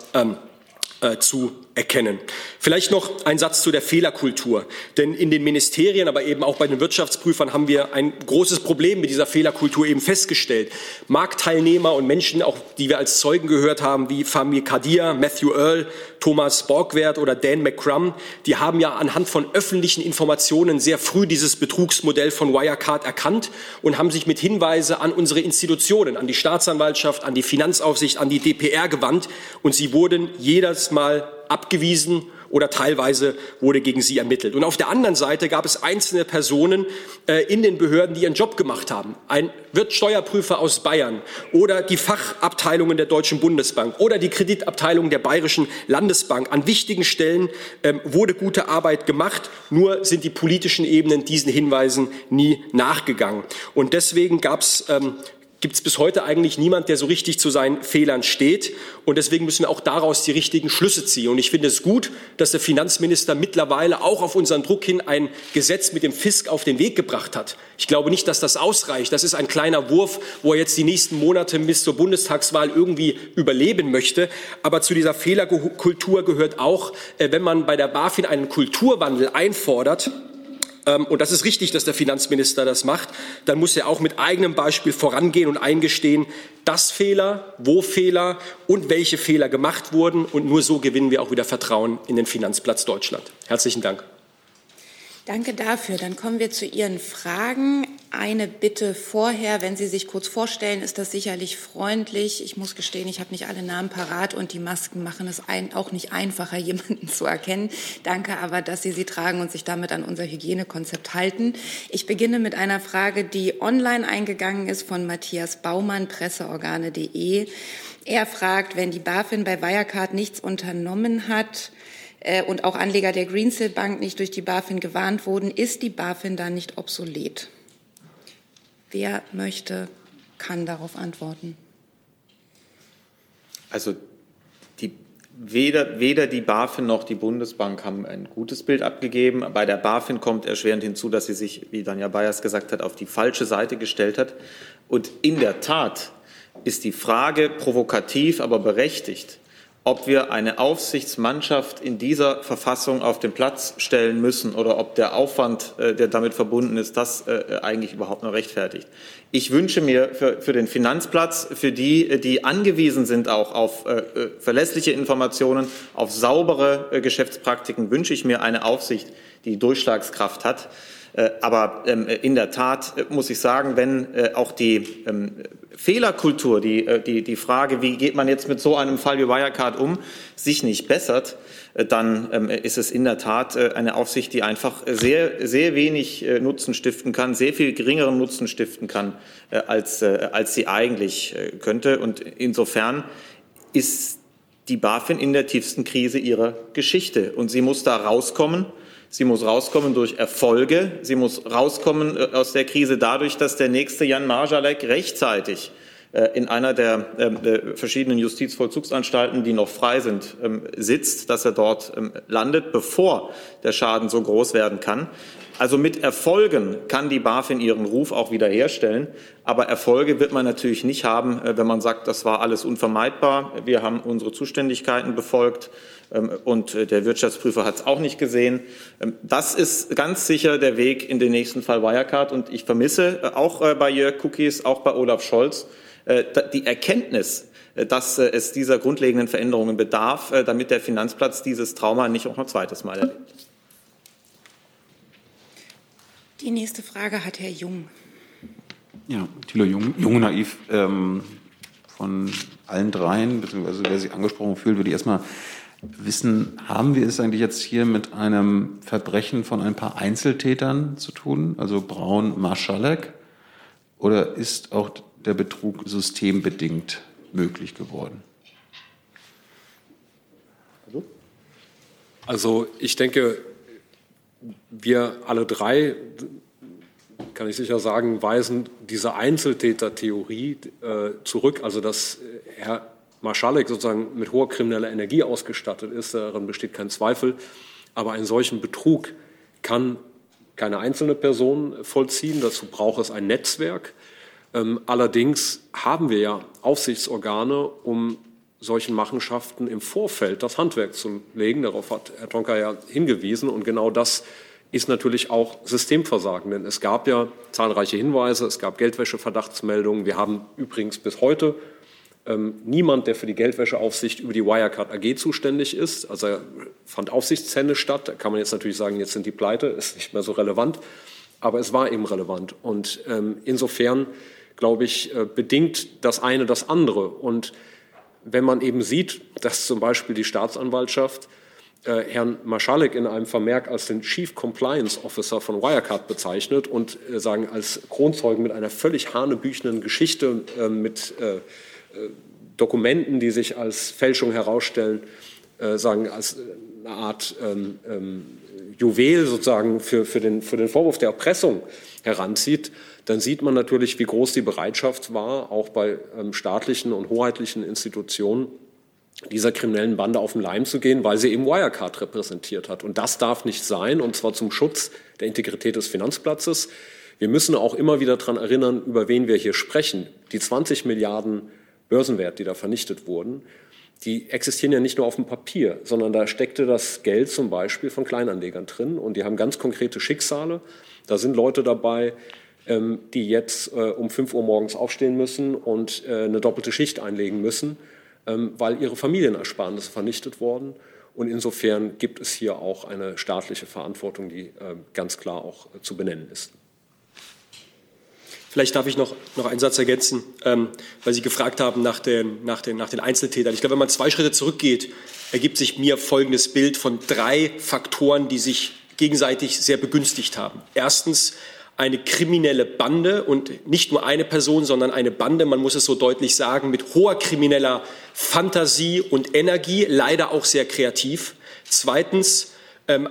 zu erkennen. Vielleicht noch ein Satz zu der Fehlerkultur. Denn in den Ministerien, aber eben auch bei den Wirtschaftsprüfern haben wir ein großes Problem mit dieser Fehlerkultur eben festgestellt. Marktteilnehmer und Menschen, auch die wir als Zeugen gehört haben, wie Fahmir Kadir, Matthew Earl, Thomas Borgwert oder Dan McCrum, die haben ja anhand von öffentlichen Informationen sehr früh dieses Betrugsmodell von Wirecard erkannt und haben sich mit Hinweise an unsere Institutionen, an die Staatsanwaltschaft, an die Finanzaufsicht, an die DPR gewandt und sie wurden jedes Mal abgewiesen oder teilweise wurde gegen sie ermittelt. Und auf der anderen Seite gab es einzelne Personen in den Behörden, die ihren Job gemacht haben. Ein Wirtschaftssteuerprüfer aus Bayern oder die Fachabteilungen der Deutschen Bundesbank oder die Kreditabteilung der Bayerischen Landesbank. An wichtigen Stellen wurde gute Arbeit gemacht, nur sind die politischen Ebenen diesen Hinweisen nie nachgegangen. Und deswegen gibt es bis heute eigentlich niemand, der so richtig zu seinen Fehlern steht. Und deswegen müssen wir auch daraus die richtigen Schlüsse ziehen. Und ich finde es gut, dass der Finanzminister mittlerweile auch auf unseren Druck hin ein Gesetz mit dem Fisc auf den Weg gebracht hat. Ich glaube nicht, dass das ausreicht. Das ist ein kleiner Wurf, wo er jetzt die nächsten Monate bis zur Bundestagswahl irgendwie überleben möchte. Aber zu dieser Fehlerkultur gehört auch, wenn man bei der BaFin einen Kulturwandel einfordert, und das ist richtig, dass der Finanzminister das macht, dann muss er auch mit eigenem Beispiel vorangehen und eingestehen, dass Fehler, wo Fehler und welche Fehler gemacht wurden. Und nur so gewinnen wir auch wieder Vertrauen in den Finanzplatz Deutschland. Herzlichen Dank. Danke dafür. Dann kommen wir zu Ihren Fragen. eine Bitte vorher, wenn Sie sich kurz vorstellen, ist das sicherlich freundlich. Ich muss gestehen, ich habe nicht alle Namen parat und die Masken machen es auch nicht einfacher, jemanden zu erkennen. Danke aber, dass Sie sie tragen und sich damit an unser Hygienekonzept halten. Ich beginne mit einer Frage, die online eingegangen ist von Matthias Baumann, presseorgane.de. Er fragt, wenn die BaFin bei Wirecard nichts unternommen hat, und auch Anleger der Greensill Bank nicht durch die BaFin gewarnt wurden, ist die BaFin dann nicht obsolet? Wer möchte, kann darauf antworten. Also weder die BaFin noch die Bundesbank haben ein gutes Bild abgegeben. Bei der BaFin kommt erschwerend hinzu, dass sie sich, wie Danja Bayers gesagt hat, auf die falsche Seite gestellt hat. Und in der Tat ist die Frage provokativ, aber berechtigt, ob wir eine Aufsichtsmannschaft in dieser Verfassung auf den Platz stellen müssen oder ob der Aufwand, der damit verbunden ist, das eigentlich überhaupt noch rechtfertigt. Ich wünsche mir für den Finanzplatz, für die, die angewiesen sind auch auf verlässliche Informationen, auf saubere Geschäftspraktiken, wünsche ich mir eine Aufsicht, die Durchschlagskraft hat. Aber in der Tat muss ich sagen, wenn auch die Fehlerkultur, die Frage, wie geht man jetzt mit so einem Fall wie Wirecard um, sich nicht bessert, dann ist es in der Tat eine Aufsicht, die einfach sehr, sehr wenig Nutzen stiften kann, sehr viel geringeren Nutzen stiften kann, als sie eigentlich könnte. Und insofern ist die BaFin in der tiefsten Krise ihrer Geschichte. Und sie muss da rauskommen. Sie muss rauskommen durch Erfolge. Sie muss rauskommen aus der Krise dadurch, dass der nächste Jan Marjalek rechtzeitig in einer der verschiedenen Justizvollzugsanstalten, die noch frei sind, sitzt, dass er dort landet, bevor der Schaden so groß werden kann. Also mit Erfolgen kann die BaFin ihren Ruf auch wiederherstellen. Aber Erfolge wird man natürlich nicht haben, wenn man sagt, das war alles unvermeidbar. Wir haben unsere Zuständigkeiten befolgt. Und der Wirtschaftsprüfer hat es auch nicht gesehen. Das ist ganz sicher der Weg in den nächsten Fall Wirecard. Und ich vermisse auch bei Jörg Kukies, auch bei Olaf Scholz, die Erkenntnis, dass es dieser grundlegenden Veränderungen bedarf, damit der Finanzplatz dieses Trauma nicht auch noch ein zweites Mal erlebt. Die nächste Frage hat Herr Jung. Ja, Thilo Jung, Jung-Naiv. Von allen dreien, beziehungsweise wer sich angesprochen fühlt, würde ich erstmal wissen, haben wir es eigentlich jetzt hier mit einem Verbrechen von ein paar Einzeltätern zu tun, also Braun, Marschalek, oder ist auch der Betrug systembedingt möglich geworden? Also ich denke, wir alle drei, kann ich sicher sagen, weisen diese Einzeltäter-Theorie zurück, also dass Herr Marschalek sozusagen mit hoher krimineller Energie ausgestattet ist, daran besteht kein Zweifel. Aber einen solchen Betrug kann keine einzelne Person vollziehen. Dazu braucht es ein Netzwerk. Allerdings haben wir ja Aufsichtsorgane, um solchen Machenschaften im Vorfeld das Handwerk zu legen. Darauf hat Herr Tonka ja hingewiesen. Und genau das ist natürlich auch Systemversagen. Denn es gab ja zahlreiche Hinweise, es gab Geldwäsche-Verdachtsmeldungen. Wir haben übrigens bis heute niemand, der für die Geldwäscheaufsicht über die Wirecard AG zuständig ist. Also fand Aufsichtszände statt. Da kann man jetzt natürlich sagen, jetzt sind die pleite, ist nicht mehr so relevant. Aber es war eben relevant. Und insofern, glaube ich, bedingt das eine das andere. Und wenn man eben sieht, dass zum Beispiel die Staatsanwaltschaft Herrn Marschalek in einem Vermerk als den Chief Compliance Officer von Wirecard bezeichnet und sagen als Kronzeugen mit einer völlig hanebüchenen Geschichte mit Dokumenten, die sich als Fälschung herausstellen, sagen als eine Art Juwel sozusagen für den Vorwurf der Erpressung heranzieht, dann sieht man natürlich, wie groß die Bereitschaft war, auch bei staatlichen und hoheitlichen Institutionen dieser kriminellen Bande auf den Leim zu gehen, weil sie eben Wirecard repräsentiert hat. Und das darf nicht sein, und zwar zum Schutz der Integrität des Finanzplatzes. Wir müssen auch immer wieder daran erinnern, über wen wir hier sprechen. Die 20 Milliarden Börsenwert, die da vernichtet wurden, die existieren ja nicht nur auf dem Papier, sondern da steckte das Geld zum Beispiel von Kleinanlegern drin. Und die haben ganz konkrete Schicksale. Da sind Leute dabei, die jetzt um 5 Uhr morgens aufstehen müssen und eine doppelte Schicht einlegen müssen, weil ihre Familienersparnisse vernichtet wurden. Und insofern gibt es hier auch eine staatliche Verantwortung, die ganz klar auch zu benennen ist. Vielleicht darf ich noch einen Satz ergänzen, weil Sie gefragt haben nach den Einzeltätern. Ich glaube, wenn man 2 Schritte zurückgeht, ergibt sich mir folgendes Bild von 3 Faktoren, die sich gegenseitig sehr begünstigt haben. Erstens eine kriminelle Bande und nicht nur eine Person, sondern eine Bande, man muss es so deutlich sagen, mit hoher krimineller Fantasie und Energie, leider auch sehr kreativ. Zweitens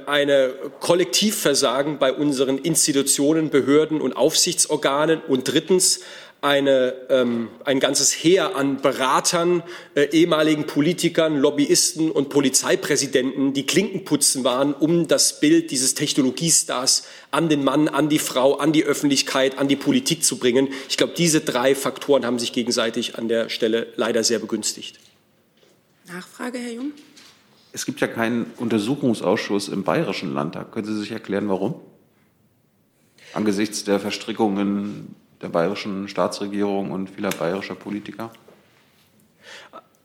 eine Kollektivversagen bei unseren Institutionen, Behörden und Aufsichtsorganen. Und drittens ein ganzes Heer an Beratern, ehemaligen Politikern, Lobbyisten und Polizeipräsidenten, die Klinken putzen waren, um das Bild dieses Technologiestars an den Mann, an die Frau, an die Öffentlichkeit, an die Politik zu bringen. Ich glaube, diese 3 Faktoren haben sich gegenseitig an der Stelle leider sehr begünstigt. Nachfrage, Herr Jung? Es gibt ja keinen Untersuchungsausschuss im Bayerischen Landtag. Können Sie sich erklären, warum? Angesichts der Verstrickungen der bayerischen Staatsregierung und vieler bayerischer Politiker?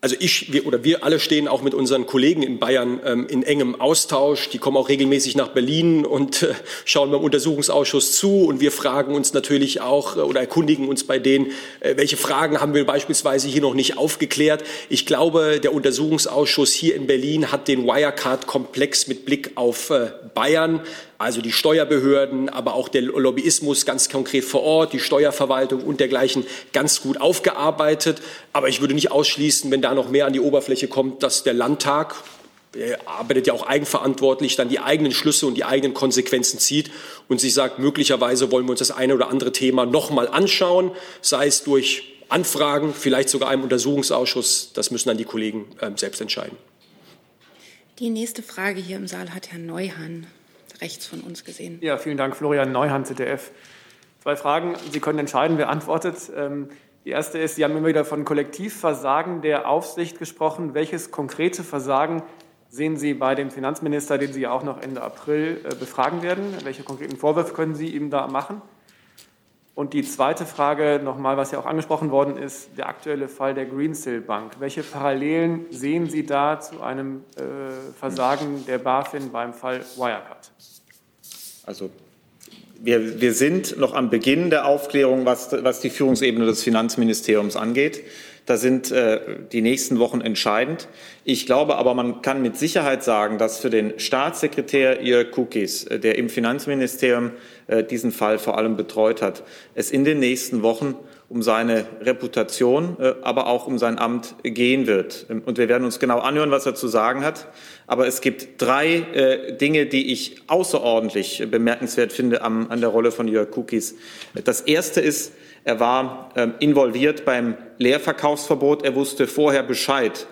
Also wir alle stehen auch mit unseren Kollegen in Bayern in engem Austausch. Die kommen auch regelmäßig nach Berlin und schauen beim Untersuchungsausschuss zu. Und wir fragen uns natürlich auch oder erkundigen uns bei denen, welche Fragen haben wir beispielsweise hier noch nicht aufgeklärt. Ich glaube, der Untersuchungsausschuss hier in Berlin hat den Wirecard-Komplex mit Blick auf Bayern, also die Steuerbehörden, aber auch der Lobbyismus ganz konkret vor Ort, die Steuerverwaltung und dergleichen ganz gut aufgearbeitet. Aber ich würde nicht ausschließen, wenn da noch mehr an die Oberfläche kommt, dass der Landtag, der arbeitet ja auch eigenverantwortlich, dann die eigenen Schlüsse und die eigenen Konsequenzen zieht und sich sagt, möglicherweise wollen wir uns das eine oder andere Thema noch mal anschauen, sei es durch Anfragen, vielleicht sogar einem Untersuchungsausschuss. Das müssen dann die Kollegen selbst entscheiden. Die nächste Frage hier im Saal hat Herr Neuhan. Rechts von uns gesehen. Ja, vielen Dank, Florian Neuhan, ZDF. 2 Fragen. Sie können entscheiden, wer antwortet. Die erste ist, Sie haben immer wieder von Kollektivversagen der Aufsicht gesprochen. Welches konkrete Versagen sehen Sie bei dem Finanzminister, den Sie ja auch noch Ende April befragen werden? Welche konkreten Vorwürfe können Sie ihm da machen? Und die zweite Frage nochmal, was ja auch angesprochen worden ist, der aktuelle Fall der Greensill Bank. Welche Parallelen sehen Sie da zu einem Versagen der BaFin beim Fall Wirecard? Also wir sind noch am Beginn der Aufklärung, was die Führungsebene des Finanzministeriums angeht. Da sind die nächsten Wochen entscheidend. Ich glaube aber, man kann mit Sicherheit sagen, dass für den Staatssekretär Jörg Kukis, der im Finanzministerium diesen Fall vor allem betreut hat, es in den nächsten Wochen um seine Reputation, aber auch um sein Amt gehen wird. Und wir werden uns genau anhören, was er zu sagen hat. Aber es gibt 3 Dinge, die ich außerordentlich bemerkenswert finde an der Rolle von Jörg Kukis. Das erste ist, er war involviert beim Leerverkaufsverbot. Er wusste vorher Bescheid.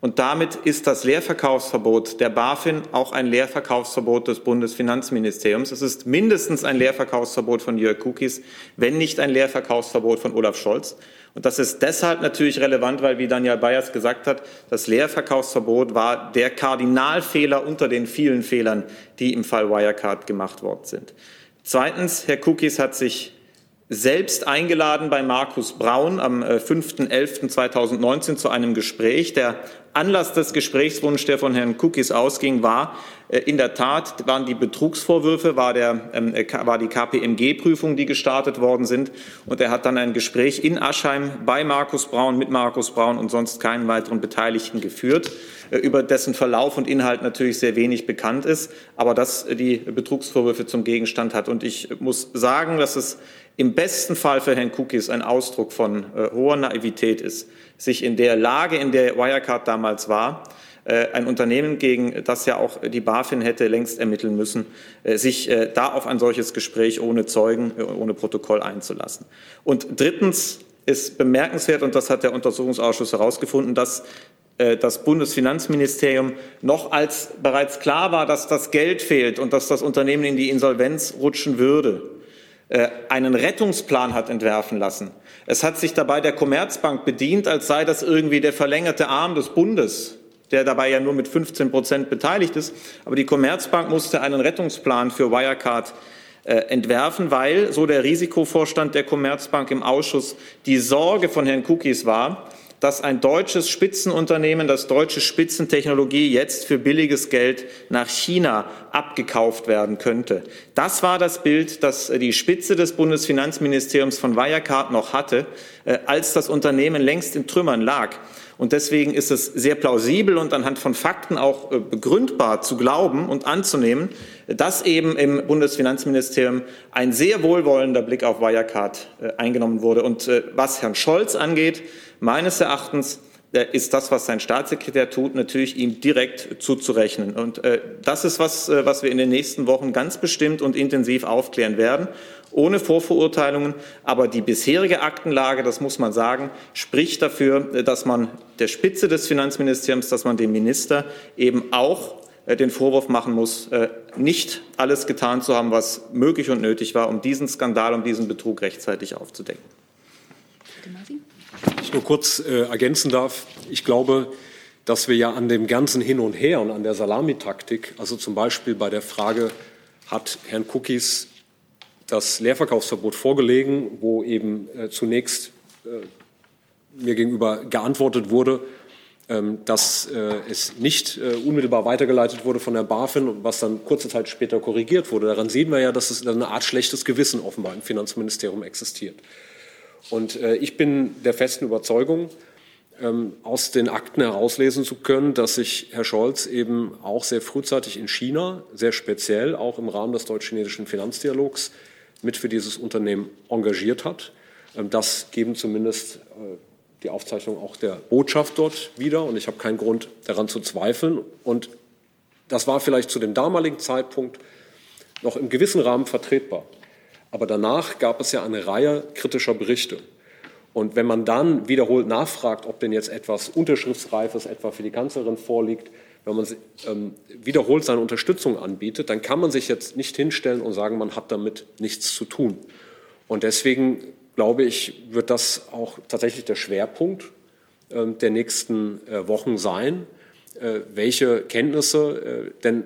Und damit ist das Leerverkaufsverbot der BaFin auch ein Leerverkaufsverbot des Bundesfinanzministeriums. Es ist mindestens ein Leerverkaufsverbot von Jörg Kukis, wenn nicht ein Leerverkaufsverbot von Olaf Scholz. Und das ist deshalb natürlich relevant, weil, wie Daniel Bayers gesagt hat, das Leerverkaufsverbot war der Kardinalfehler unter den vielen Fehlern, die im Fall Wirecard gemacht worden sind. Zweitens, Herr Kukis hat sich selbst eingeladen bei Markus Braun am 5.11.2019 zu einem Gespräch. Der Anlass des Gesprächswunsches, der von Herrn Kukis ausging, war in der Tat, waren die Betrugsvorwürfe, war die KPMG-Prüfung, die gestartet worden sind. Und er hat dann ein Gespräch in Aschheim bei Markus Braun, mit Markus Braun und sonst keinen weiteren Beteiligten geführt, über dessen Verlauf und Inhalt natürlich sehr wenig bekannt ist, aber das die Betrugsvorwürfe zum Gegenstand hat. Und ich muss sagen, dass es im besten Fall für Herrn Kukis ein Ausdruck von hoher Naivität ist, sich in der Lage, in der Wirecard damals war, ein Unternehmen, gegen das ja auch die BaFin hätte längst ermitteln müssen, sich da auf ein solches Gespräch ohne Zeugen, ohne Protokoll einzulassen. Und drittens ist bemerkenswert, und das hat der Untersuchungsausschuss herausgefunden, dass das Bundesfinanzministerium noch, als bereits klar war, dass das Geld fehlt und dass das Unternehmen in die Insolvenz rutschen würde, einen Rettungsplan hat entwerfen lassen. Es hat sich dabei der Commerzbank bedient, als sei das irgendwie der verlängerte Arm des Bundes, der dabei ja nur mit 15% beteiligt ist. Aber die Commerzbank musste einen Rettungsplan für Wirecard entwerfen, weil, so der Risikovorstand der Commerzbank im Ausschuss, die Sorge von Herrn Kukis war, dass ein deutsches Spitzenunternehmen, dass deutsche Spitzentechnologie jetzt für billiges Geld nach China abgekauft werden könnte. Das war das Bild, das die Spitze des Bundesfinanzministeriums von Wirecard noch hatte, als das Unternehmen längst in Trümmern lag. Und deswegen ist es sehr plausibel und anhand von Fakten auch begründbar zu glauben und anzunehmen, dass eben im Bundesfinanzministerium ein sehr wohlwollender Blick auf Wirecard eingenommen wurde. Und was Herrn Scholz angeht, meines Erachtens ist das, was sein Staatssekretär tut, natürlich ihm direkt zuzurechnen. Und das ist was wir in den nächsten Wochen ganz bestimmt und intensiv aufklären werden, ohne Vorverurteilungen. Aber die bisherige Aktenlage, das muss man sagen, spricht dafür, dass man der Spitze des Finanzministeriums, dass man dem Minister eben auch den Vorwurf machen muss, nicht alles getan zu haben, was möglich und nötig war, um diesen Skandal, um diesen Betrug rechtzeitig aufzudecken. Ich nur kurz ergänzen darf, ich glaube, dass wir ja an dem ganzen Hin und Her und an der Salamitaktik, also zum Beispiel bei der Frage, hat Herrn Kuckis das Leerverkaufsverbot vorgelegen, wo eben zunächst mir gegenüber geantwortet wurde, dass es nicht unmittelbar weitergeleitet wurde von der BaFin, was dann kurze Zeit später korrigiert wurde. Daran sehen wir ja, dass es eine Art schlechtes Gewissen offenbar im Finanzministerium existiert. Und ich bin der festen Überzeugung, aus den Akten herauslesen zu können, dass sich Herr Scholz eben auch sehr frühzeitig in China, sehr speziell auch im Rahmen des deutsch-chinesischen Finanzdialogs, mit für dieses Unternehmen engagiert hat. Das geben zumindest die Aufzeichnungen auch der Botschaft dort wieder. Und ich habe keinen Grund, daran zu zweifeln. Und das war vielleicht zu dem damaligen Zeitpunkt noch im gewissen Rahmen vertretbar. Aber danach gab es ja eine Reihe kritischer Berichte. Und wenn man dann wiederholt nachfragt, ob denn jetzt etwas Unterschriftsreifes etwa für die Kanzlerin vorliegt, wenn man wiederholt seine Unterstützung anbietet, dann kann man sich jetzt nicht hinstellen und sagen, man hat damit nichts zu tun. Und deswegen, glaube ich, wird das auch tatsächlich der Schwerpunkt der nächsten Wochen sein, welche Kenntnisse denn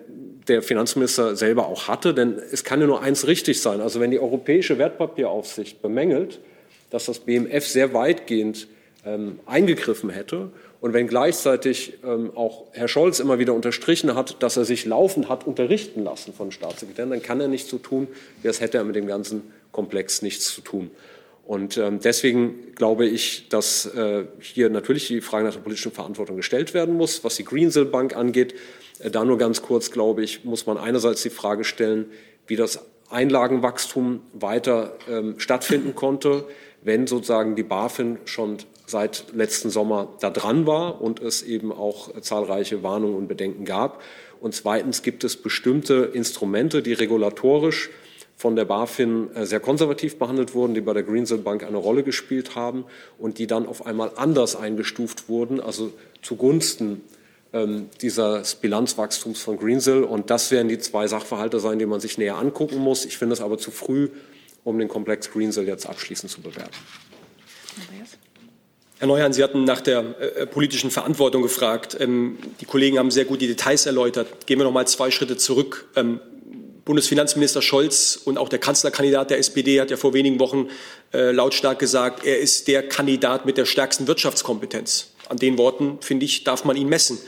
der Finanzminister selber auch hatte. Denn es kann ja nur eins richtig sein. Also wenn die Europäische Wertpapieraufsicht bemängelt, dass das BMF sehr weitgehend eingegriffen hätte und wenn gleichzeitig auch Herr Scholz immer wieder unterstrichen hat, dass er sich laufend hat unterrichten lassen von Staatssekretären, dann kann er nichts so tun, das hätte er mit dem ganzen Komplex nichts zu tun. Und deswegen glaube ich, dass hier natürlich die Frage nach der politischen Verantwortung gestellt werden muss. Was die Greensill Bank angeht, da nur ganz kurz, glaube ich, muss man einerseits die Frage stellen, wie das Einlagenwachstum weiter stattfinden konnte, wenn sozusagen die BaFin schon seit letzten Sommer da dran war und es eben auch zahlreiche Warnungen und Bedenken gab. Und zweitens gibt es bestimmte Instrumente, die regulatorisch von der BaFin sehr konservativ behandelt wurden, die bei der Greensill Bank eine Rolle gespielt haben und die dann auf einmal anders eingestuft wurden, also zugunsten dieses Bilanzwachstums von Greensill. Und das werden die zwei Sachverhalte sein, die man sich näher angucken muss. Ich finde es aber zu früh, um den Komplex Greensill jetzt abschließend zu bewerten. Herr Neuhan, Sie hatten nach der politischen Verantwortung gefragt. Die Kollegen haben sehr gut die Details erläutert. Gehen wir noch mal 2 Schritte zurück. Bundesfinanzminister Scholz und auch der Kanzlerkandidat der SPD hat ja vor wenigen Wochen lautstark gesagt, er ist der Kandidat mit der stärksten Wirtschaftskompetenz. An den Worten, finde ich, darf man ihn messen.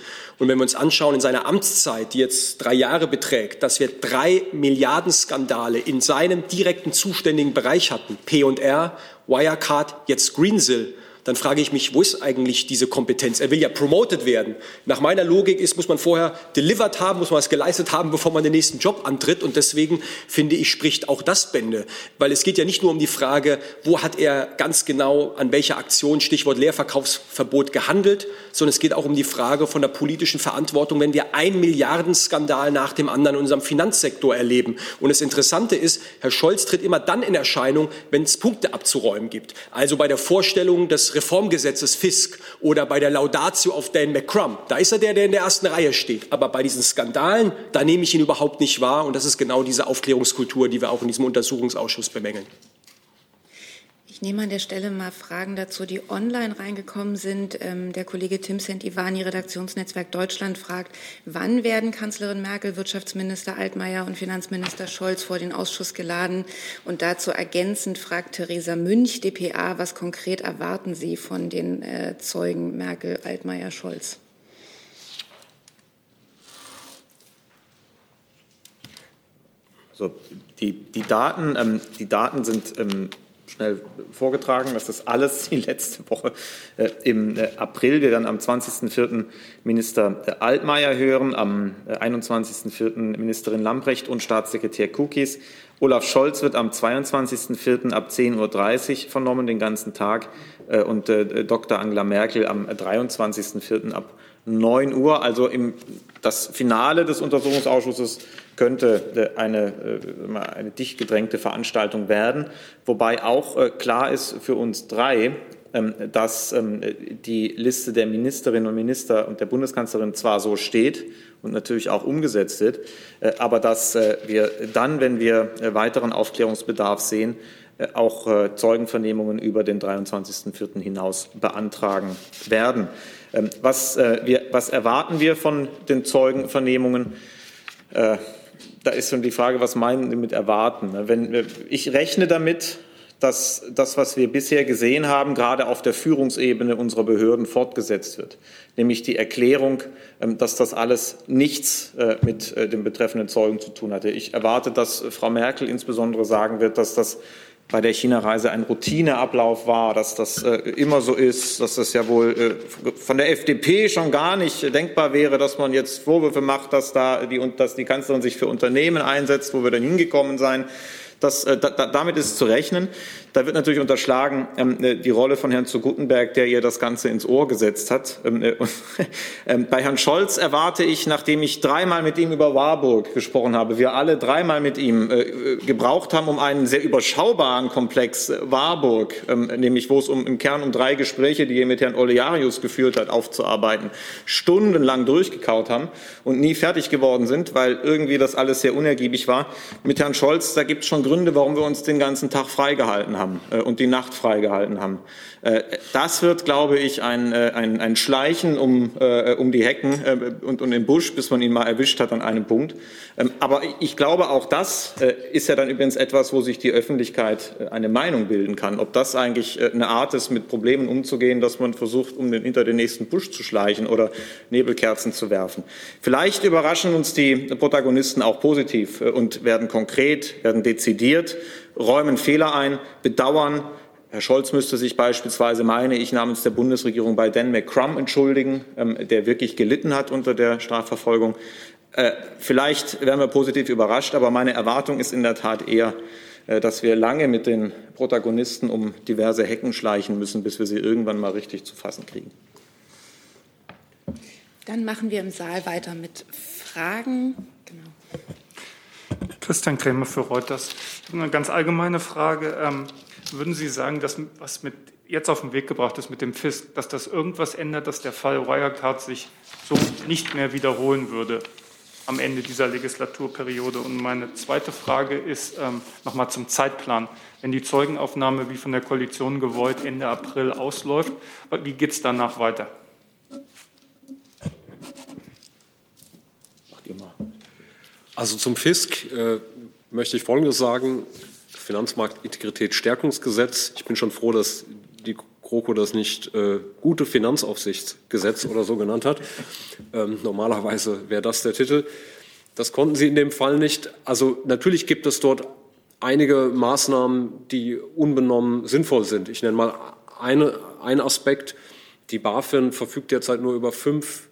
Und wenn wir uns anschauen, in seiner Amtszeit, die jetzt 3 Jahre beträgt, dass wir 3 Milliarden Skandale in seinem direkten zuständigen Bereich hatten, P&R, Wirecard, jetzt Greensill, dann frage ich mich, wo ist eigentlich diese Kompetenz? Er will ja promoted werden. Nach meiner Logik muss man vorher delivered haben, muss man was geleistet haben, bevor man den nächsten Job antritt. Und deswegen, finde ich, spricht auch das Bände. Weil es geht ja nicht nur um die Frage, wo hat er ganz genau an welcher Aktion, Stichwort Leerverkaufsverbot, gehandelt, sondern es geht auch um die Frage von der politischen Verantwortung, wenn wir 1 Milliardenskandal nach dem anderen in unserem Finanzsektor erleben. Und das Interessante ist, Herr Scholz tritt immer dann in Erscheinung, wenn es Punkte abzuräumen gibt. Also bei der Vorstellung des Reformgesetzes Fisk oder bei der Laudatio auf Dan McCrum. Da ist er der in der ersten Reihe steht. Aber bei diesen Skandalen, da nehme ich ihn überhaupt nicht wahr. Und das ist genau diese Aufklärungskultur, die wir auch in diesem Untersuchungsausschuss bemängeln. Ich Ich nehme an der Stelle mal Fragen dazu, die online reingekommen sind. Der Kollege Tim Santivani, Redaktionsnetzwerk Deutschland, fragt, wann werden Kanzlerin Merkel, Wirtschaftsminister Altmaier und Finanzminister Scholz vor den Ausschuss geladen? Und dazu ergänzend fragt Theresa Münch, dpa, was konkret erwarten Sie von den Zeugen Merkel, Altmaier, Scholz? So, die Daten sind schnell vorgetragen, dass das alles die letzte Woche im April, wir dann am 20.04. Minister Altmaier hören, am 21.04. Ministerin Lambrecht und Staatssekretär Kukis. Olaf Scholz wird am 22.04. ab 10.30 Uhr vernommen, den ganzen Tag, und Dr. Angela Merkel am 23.04. ab 9 Uhr. Also das Finale des Untersuchungsausschusses könnte eine dicht gedrängte Veranstaltung werden, wobei auch klar ist für uns drei, dass die Liste der Ministerinnen und Minister und der Bundeskanzlerin zwar so steht und natürlich auch umgesetzt wird, aber dass wir dann, wenn wir weiteren Aufklärungsbedarf sehen, auch Zeugenvernehmungen über den 23.04. hinaus beantragen werden. Was erwarten wir von den Zeugenvernehmungen? Da ist schon die Frage, was meinen Sie mit erwarten? Ich rechne damit, dass das, was wir bisher gesehen haben, gerade auf der Führungsebene unserer Behörden fortgesetzt wird. Nämlich die Erklärung, dass das alles nichts mit dem betreffenden Zeugen zu tun hatte. Ich erwarte, dass Frau Merkel insbesondere sagen wird, dass das bei der China-Reise ein Routineablauf war, dass das immer so ist, dass das ja wohl von der FDP schon gar nicht denkbar wäre, dass man jetzt Vorwürfe macht, dass die Kanzlerin sich für Unternehmen einsetzt, wo wir dann hingekommen seien. Damit ist zu rechnen. Da wird natürlich unterschlagen die Rolle von Herrn zu Guttenberg, der ihr das Ganze ins Ohr gesetzt hat. Bei Herrn Scholz erwarte ich, nachdem ich dreimal mit ihm über Warburg gesprochen habe, wir alle dreimal mit ihm gebraucht haben, um einen sehr überschaubaren Komplex Warburg, nämlich wo es im Kern um 3 Gespräche, die er mit Herrn Olearius geführt hat, aufzuarbeiten, stundenlang durchgekaut haben und nie fertig geworden sind, weil irgendwie das alles sehr unergiebig war. Mit Herrn Scholz, da gibt es schon Gründe, warum wir uns den ganzen Tag freigehalten haben und die Nacht freigehalten haben. Das wird, glaube ich, ein Schleichen um die Hecken und den Busch, bis man ihn mal erwischt hat an einem Punkt. Aber ich glaube, auch das ist ja dann übrigens etwas, wo sich die Öffentlichkeit eine Meinung bilden kann. Ob das eigentlich eine Art ist, mit Problemen umzugehen, dass man versucht, hinter den nächsten Busch zu schleichen oder Nebelkerzen zu werfen. Vielleicht überraschen uns die Protagonisten auch positiv und werden konkret, werden dezidiert, räumen Fehler ein, bedauern. Herr Scholz müsste sich beispielsweise, meine ich, namens der Bundesregierung bei Dan McCrum entschuldigen, der wirklich gelitten hat unter der Strafverfolgung. Vielleicht werden wir positiv überrascht, aber meine Erwartung ist in der Tat eher, dass wir lange mit den Protagonisten um diverse Hecken schleichen müssen, bis wir sie irgendwann mal richtig zu fassen kriegen. Dann machen wir im Saal weiter mit Fragen. Genau. Christian Krämer für Reuters. Ich habe eine ganz allgemeine Frage. Würden Sie sagen, dass was mit jetzt auf den Weg gebracht ist mit dem FISK, dass das irgendwas ändert, dass der Fall Wirecard sich so nicht mehr wiederholen würde am Ende dieser Legislaturperiode? Und meine zweite Frage ist nochmal zum Zeitplan. Wenn die Zeugenaufnahme, wie von der Koalition gewollt, Ende April ausläuft, wie geht es danach weiter? Macht ihr mal. Also zum FISK möchte ich Folgendes sagen, Finanzmarktintegritätsstärkungsgesetz. Ich bin schon froh, dass die GroKo das nicht gute Finanzaufsichtsgesetz oder so genannt hat. Normalerweise wäre das der Titel. Das konnten sie in dem Fall nicht. Also natürlich gibt es dort einige Maßnahmen, die unbenommen sinnvoll sind. Ich nenne mal einen Aspekt. Die BaFin verfügt derzeit nur über 5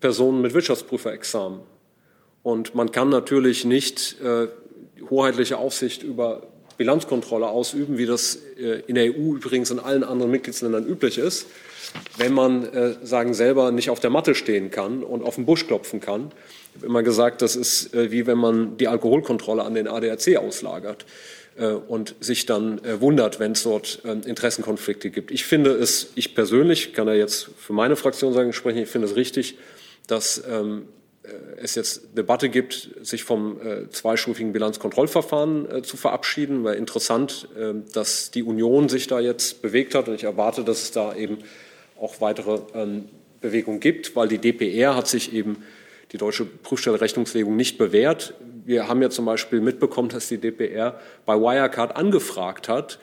Personen mit Wirtschaftsprüferexamen. Und man kann natürlich nicht hoheitliche Aufsicht über Bilanzkontrolle ausüben, wie das in der EU übrigens in allen anderen Mitgliedsländern üblich ist, wenn man selber nicht auf der Matte stehen kann und auf den Busch klopfen kann. Ich habe immer gesagt, das ist wie wenn man die Alkoholkontrolle an den ADAC auslagert und sich dann wundert, wenn es dort Interessenkonflikte gibt. Ich persönlich kann da jetzt für meine Fraktion sagen, ich finde es richtig, dass es jetzt Debatte gibt, sich vom zweistufigen Bilanzkontrollverfahren zu verabschieden. War interessant, dass die Union sich da jetzt bewegt hat, und ich erwarte, dass es da eben auch weitere Bewegung gibt, weil die DPR hat sich eben, die Deutsche Prüfstelle Rechnungslegung, nicht bewährt. Wir haben ja zum Beispiel mitbekommen, dass die DPR bei Wirecard angefragt hat,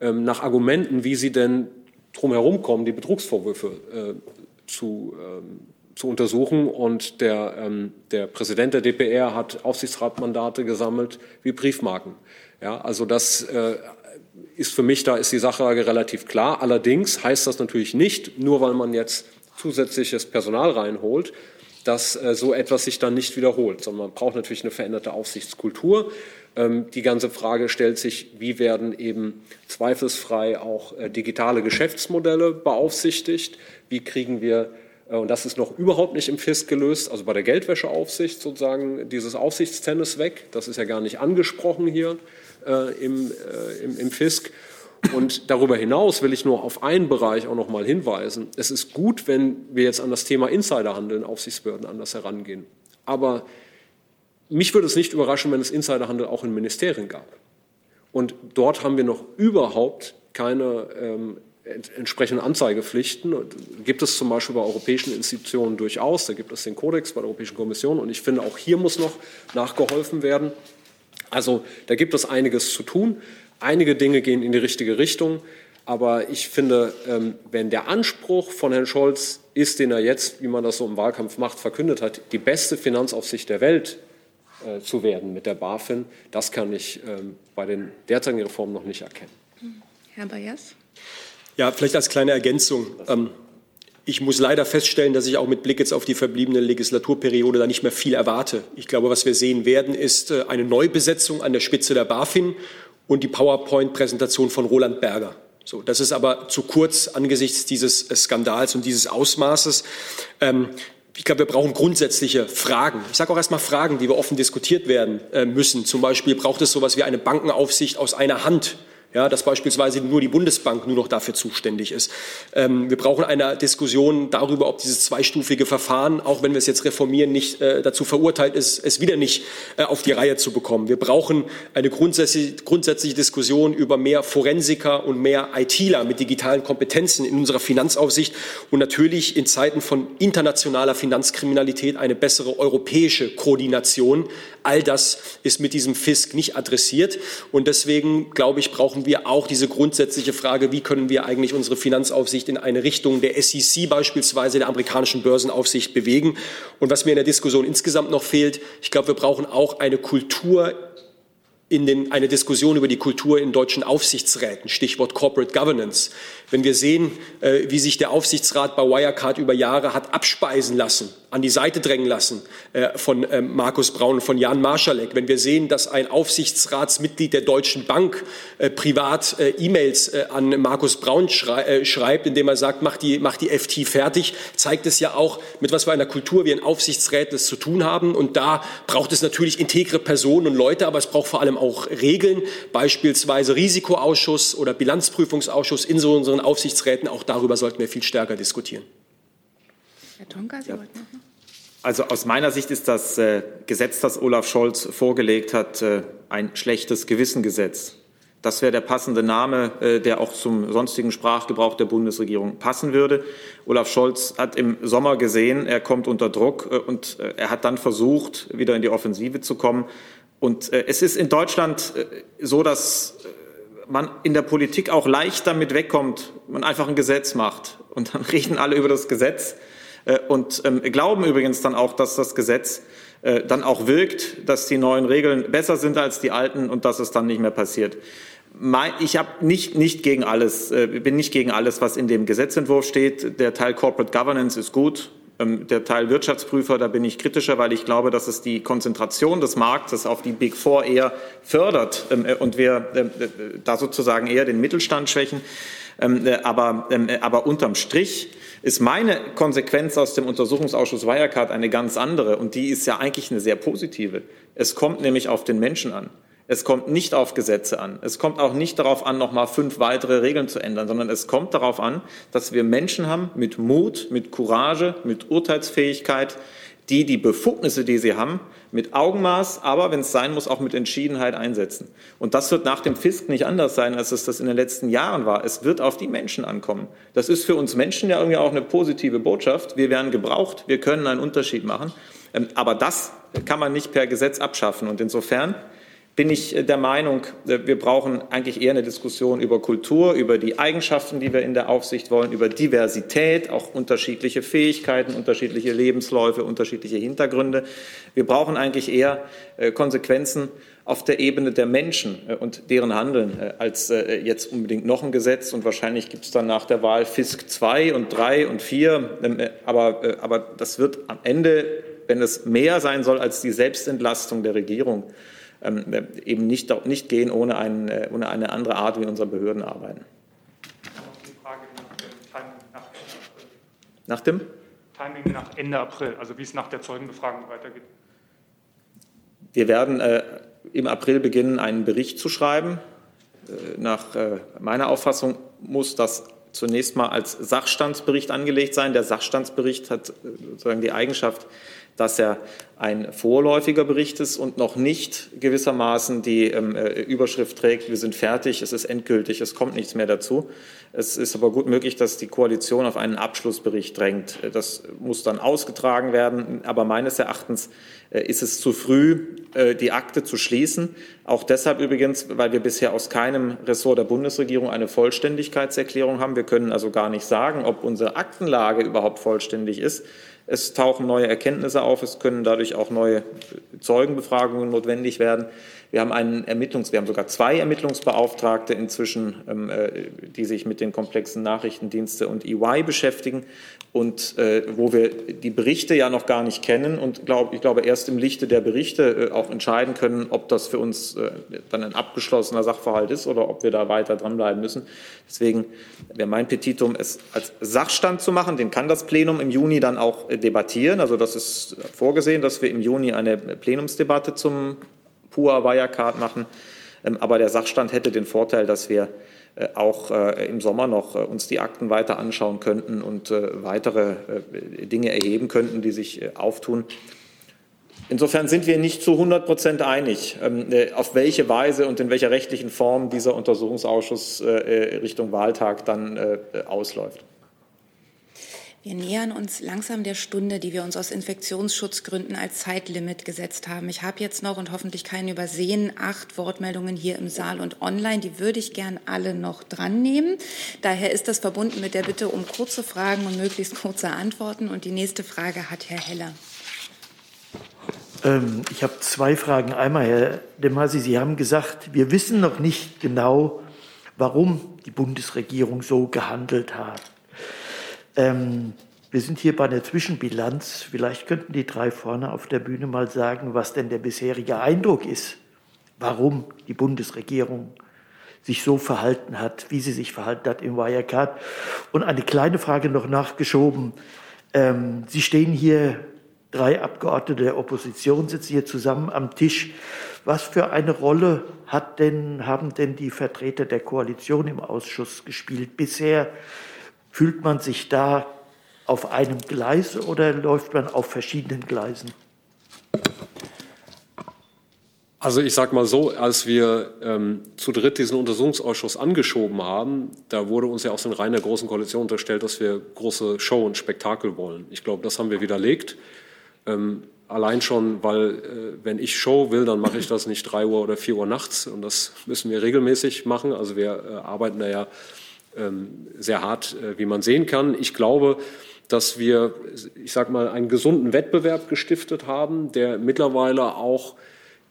nach Argumenten, wie sie denn drumherum kommen, die Betrugsvorwürfe zu untersuchen. Und der Präsident der DPR hat Aufsichtsratmandate gesammelt wie Briefmarken. Ja, also das ist für mich, da ist die Sachlage relativ klar. Allerdings heißt das natürlich nicht, nur weil man jetzt zusätzliches Personal reinholt, dass so etwas sich dann nicht wiederholt, sondern man braucht natürlich eine veränderte Aufsichtskultur. Die ganze Frage stellt sich, wie werden eben zweifelsfrei auch digitale Geschäftsmodelle beaufsichtigt? Wie kriegen wir, und das ist noch überhaupt nicht im FIS gelöst, also bei der Geldwäscheaufsicht sozusagen, dieses Aufsichtstennis weg. Das ist ja gar nicht angesprochen hier im FISK. Und darüber hinaus will ich nur auf einen Bereich auch noch mal hinweisen. Es ist gut, wenn wir jetzt an das Thema Insiderhandel in Aufsichtsbehörden anders herangehen. Aber mich würde es nicht überraschen, wenn es Insiderhandel auch in Ministerien gab. Und dort haben wir noch überhaupt keine entsprechenden Anzeigepflichten. Gibt es zum Beispiel bei europäischen Institutionen durchaus. Da gibt es den Kodex bei der Europäischen Kommission. Und ich finde, auch hier muss noch nachgeholfen werden. Also da gibt es einiges zu tun. Einige Dinge gehen in die richtige Richtung, aber ich finde, wenn der Anspruch von Herrn Scholz ist, den er jetzt, wie man das so im Wahlkampf macht, verkündet hat, die beste Finanzaufsicht der Welt zu werden mit der BaFin, das kann ich bei den derzeitigen Reformen noch nicht erkennen. Herr Bayers? Ja, vielleicht als kleine Ergänzung. Ich muss leider feststellen, dass ich auch mit Blick jetzt auf die verbliebene Legislaturperiode da nicht mehr viel erwarte. Ich glaube, was wir sehen werden, ist eine Neubesetzung an der Spitze der BaFin und die PowerPoint-Präsentation von Roland Berger. So, das ist aber zu kurz angesichts dieses Skandals und dieses Ausmaßes. Ich glaube, wir brauchen grundsätzliche Fragen. Ich sage auch erstmal Fragen, die wir offen diskutiert werden müssen. Zum Beispiel, braucht es sowas wie eine Bankenaufsicht aus einer Hand? Ja, dass beispielsweise nur die Bundesbank nur noch dafür zuständig ist. Wir brauchen eine Diskussion darüber, ob dieses zweistufige Verfahren, auch wenn wir es jetzt reformieren, nicht dazu verurteilt ist, es wieder nicht auf die Reihe zu bekommen. Wir brauchen eine grundsätzliche Diskussion über mehr Forensiker und mehr ITler mit digitalen Kompetenzen in unserer Finanzaufsicht und natürlich in Zeiten von internationaler Finanzkriminalität eine bessere europäische Koordination. All das ist mit diesem FISK nicht adressiert und deswegen, glaube ich, brauchen wir auch diese grundsätzliche Frage, wie können wir eigentlich unsere Finanzaufsicht in eine Richtung der SEC beispielsweise, der amerikanischen Börsenaufsicht, bewegen. Und was mir in der Diskussion insgesamt noch fehlt, ich glaube, wir brauchen auch eine Kultur, eine Diskussion über die Kultur in deutschen Aufsichtsräten, Stichwort Corporate Governance. Wenn wir sehen, wie sich der Aufsichtsrat bei Wirecard über Jahre hat abspeisen lassen, an die Seite drängen lassen von Markus Braun und von Jan Marschalek. Wenn wir sehen, dass ein Aufsichtsratsmitglied der Deutschen Bank privat E-Mails an Markus Braun schreibt, indem er sagt, mach die FT fertig, zeigt es ja auch, mit was für einer Kultur wir in Aufsichtsräten es zu tun haben. Und da braucht es natürlich integre Personen und Leute, aber es braucht vor allem auch Regeln, beispielsweise Risikoausschuss oder Bilanzprüfungsausschuss in so unseren Aufsichtsräten. Auch darüber sollten wir viel stärker diskutieren. Herr Tonka, Sie wollten noch mal. Also aus meiner Sicht ist das Gesetz, das Olaf Scholz vorgelegt hat, ein schlechtes Gewissengesetz. Das wäre der passende Name, der auch zum sonstigen Sprachgebrauch der Bundesregierung passen würde. Olaf Scholz hat im Sommer gesehen, er kommt unter Druck und er hat dann versucht, wieder in die Offensive zu kommen. Und es ist in Deutschland so, dass man in der Politik auch leicht damit wegkommt, man einfach ein Gesetz macht und dann reden alle über das Gesetz. Und glauben übrigens dann auch, dass das Gesetz dann auch wirkt, dass die neuen Regeln besser sind als die alten und dass es dann nicht mehr passiert. Ich habe nicht gegen alles, bin nicht gegen alles, was in dem Gesetzentwurf steht. Der Teil Corporate Governance ist gut. Der Teil Wirtschaftsprüfer, da bin ich kritischer, weil ich glaube, dass es die Konzentration des Marktes auf die Big Four eher fördert und wir da sozusagen eher den Mittelstand schwächen. Aber unterm Strich ist meine Konsequenz aus dem Untersuchungsausschuss Wirecard eine ganz andere. Und die ist ja eigentlich eine sehr positive. Es kommt nämlich auf den Menschen an. Es kommt nicht auf Gesetze an. Es kommt auch nicht darauf an, nochmal 5 weitere Regeln zu ändern, sondern es kommt darauf an, dass wir Menschen haben mit Mut, mit Courage, mit Urteilsfähigkeit, die die Befugnisse, die sie haben, mit Augenmaß, aber wenn es sein muss, auch mit Entschiedenheit einsetzen. Und das wird nach dem Fisk nicht anders sein, als es das in den letzten Jahren war. Es wird auf die Menschen ankommen. Das ist für uns Menschen ja irgendwie auch eine positive Botschaft. Wir werden gebraucht, wir können einen Unterschied machen. Aber das kann man nicht per Gesetz abschaffen. Und insofern bin ich der Meinung, wir brauchen eigentlich eher eine Diskussion über Kultur, über die Eigenschaften, die wir in der Aufsicht wollen, über Diversität, auch unterschiedliche Fähigkeiten, unterschiedliche Lebensläufe, unterschiedliche Hintergründe. Wir brauchen eigentlich eher Konsequenzen auf der Ebene der Menschen und deren Handeln als jetzt unbedingt noch ein Gesetz. Und wahrscheinlich gibt es dann nach der Wahl Fisk 2 und 3 und 4. Aber das wird am Ende, wenn es mehr sein soll als die Selbstentlastung der Regierung, eben nicht gehen ohne eine andere Art, wie unsere Behörden arbeiten. Die Frage nach dem Timing nach Ende April, also wie es nach der Zeugenbefragung weitergeht. Wir werden im April beginnen, einen Bericht zu schreiben. Nach meiner Auffassung muss das zunächst mal als Sachstandsbericht angelegt sein. Der Sachstandsbericht hat sozusagen die Eigenschaft, dass er ein vorläufiger Bericht ist und noch nicht gewissermaßen die Überschrift trägt, wir sind fertig, es ist endgültig, es kommt nichts mehr dazu. Es ist aber gut möglich, dass die Koalition auf einen Abschlussbericht drängt. Das muss dann ausgetragen werden, aber meines Erachtens ist es zu früh, die Akte zu schließen. Auch deshalb übrigens, weil wir bisher aus keinem Ressort der Bundesregierung eine Vollständigkeitserklärung haben. Wir können also gar nicht sagen, ob unsere Aktenlage überhaupt vollständig ist. Es tauchen neue Erkenntnisse auf, es können dadurch auch neue Zeugenbefragungen notwendig werden. Wir haben sogar 2 Ermittlungsbeauftragte inzwischen, die sich mit den komplexen Nachrichtendienste und EY beschäftigen und wo wir die Berichte ja noch gar nicht kennen und ich glaube erst im Lichte der Berichte auch entscheiden können, ob das für uns dann ein abgeschlossener Sachverhalt ist oder ob wir da weiter dranbleiben müssen. Deswegen wäre mein Petitum, es als Sachstand zu machen, den kann das Plenum im Juni dann auch debattieren. Also das ist vorgesehen, dass wir im Juni eine Plenumsdebatte zum PUA Wirecard machen. Aber der Sachstand hätte den Vorteil, dass wir auch im Sommer noch uns die Akten weiter anschauen könnten und weitere Dinge erheben könnten, die sich auftun. Insofern sind wir nicht zu 100% einig, auf welche Weise und in welcher rechtlichen Form dieser Untersuchungsausschuss Richtung Wahltag dann ausläuft. Wir nähern uns langsam der Stunde, die wir uns aus Infektionsschutzgründen als Zeitlimit gesetzt haben. Ich habe jetzt noch und hoffentlich keinen übersehen 8 Wortmeldungen hier im Saal und online. Die würde ich gern alle noch dran nehmen. Daher ist das verbunden mit der Bitte um kurze Fragen und möglichst kurze Antworten. Und die nächste Frage hat Herr Heller. Ich habe 2 Fragen. Einmal, Herr de Masi, Sie haben gesagt, wir wissen noch nicht genau, warum die Bundesregierung so gehandelt hat. Wir sind hier bei einer Zwischenbilanz. Vielleicht könnten die 3 vorne auf der Bühne mal sagen, was denn der bisherige Eindruck ist, warum die Bundesregierung sich so verhalten hat, wie sie sich verhalten hat im Wirecard. Und eine kleine Frage noch nachgeschoben. Sie stehen hier, 3 Abgeordnete der Opposition sitzen hier zusammen am Tisch. Was für eine Rolle haben denn die Vertreter der Koalition im Ausschuss gespielt bisher? Fühlt man sich da auf einem Gleis oder läuft man auf verschiedenen Gleisen? Also ich sage mal so, als wir zu dritt diesen Untersuchungsausschuss angeschoben haben, da wurde uns ja aus den Reihen der Großen Koalition unterstellt, dass wir große Show und Spektakel wollen. Ich glaube, das haben wir widerlegt. Allein schon, weil wenn ich Show will, dann mache ich das nicht 3 Uhr oder 4 Uhr nachts. Und das müssen wir regelmäßig machen. Also wir arbeiten da ja sehr hart, wie man sehen kann. Ich glaube, dass wir, einen gesunden Wettbewerb gestiftet haben, der mittlerweile auch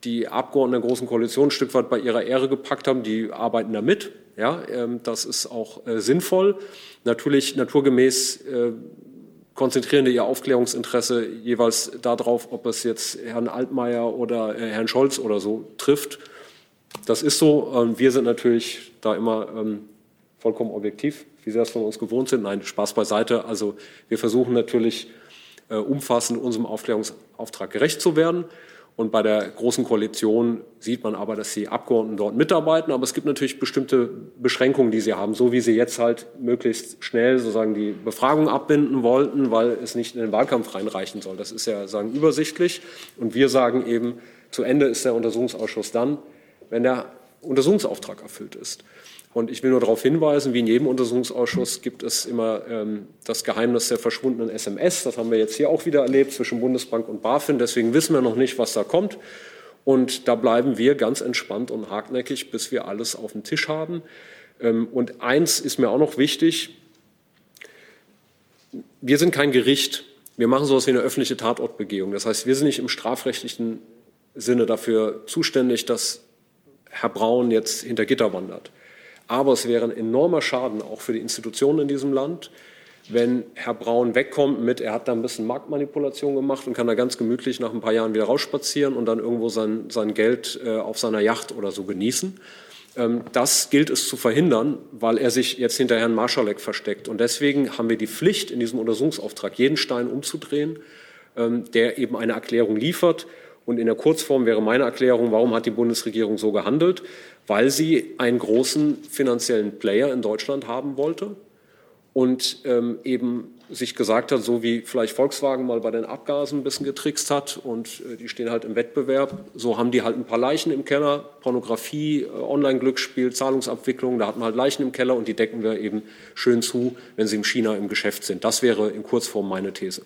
die Abgeordneten der Großen Koalition ein Stück weit bei ihrer Ehre gepackt haben. Die arbeiten da mit. Ja, das ist auch sinnvoll. Natürlich, naturgemäß konzentrieren die ihr Aufklärungsinteresse jeweils darauf, ob es jetzt Herrn Altmaier oder Herrn Scholz oder so trifft. Das ist so. Wir sind natürlich da immer vollkommen objektiv, wie Sie das von uns gewohnt sind. Nein, Spaß beiseite. Also wir versuchen natürlich umfassend unserem Aufklärungsauftrag gerecht zu werden. Und bei der Großen Koalition sieht man aber, dass die Abgeordneten dort mitarbeiten. Aber es gibt natürlich bestimmte Beschränkungen, die sie haben, so wie sie jetzt halt möglichst schnell sozusagen die Befragung abbinden wollten, weil es nicht in den Wahlkampf reinreichen soll. Das ist ja sagen übersichtlich. Und wir sagen eben, zu Ende ist der Untersuchungsausschuss dann, wenn der Untersuchungsauftrag erfüllt ist. Und ich will nur darauf hinweisen, wie in jedem Untersuchungsausschuss gibt es immer das Geheimnis der verschwundenen SMS. Das haben wir jetzt hier auch wieder erlebt zwischen Bundesbank und BaFin. Deswegen wissen wir noch nicht, was da kommt. Und da bleiben wir ganz entspannt und hartnäckig, bis wir alles auf dem Tisch haben. Und eins ist mir auch noch wichtig. Wir sind kein Gericht. Wir machen so etwas wie eine öffentliche Tatortbegehung. Das heißt, wir sind nicht im strafrechtlichen Sinne dafür zuständig, dass Herr Braun jetzt hinter Gitter wandert. Aber es wäre ein enormer Schaden auch für die Institutionen in diesem Land, wenn Herr Braun wegkommt mit, er hat da ein bisschen Marktmanipulation gemacht und kann da ganz gemütlich nach ein paar Jahren wieder rausspazieren und dann irgendwo sein Geld auf seiner Yacht oder so genießen. Das gilt es zu verhindern, weil er sich jetzt hinter Herrn Marschalek versteckt. Und deswegen haben wir die Pflicht, in diesem Untersuchungsauftrag jeden Stein umzudrehen, der eben eine Erklärung liefert. Und in der Kurzform wäre meine Erklärung, warum hat die Bundesregierung so gehandelt? Weil sie einen großen finanziellen Player in Deutschland haben wollte und eben sich gesagt hat, so wie vielleicht Volkswagen mal bei den Abgasen ein bisschen getrickst hat und die stehen halt im Wettbewerb, so haben die halt ein paar Leichen im Keller, Pornografie, Online-Glücksspiel, Zahlungsabwicklung, da hatten wir halt Leichen im Keller und die decken wir eben schön zu, wenn sie in China im Geschäft sind. Das wäre in Kurzform meine These.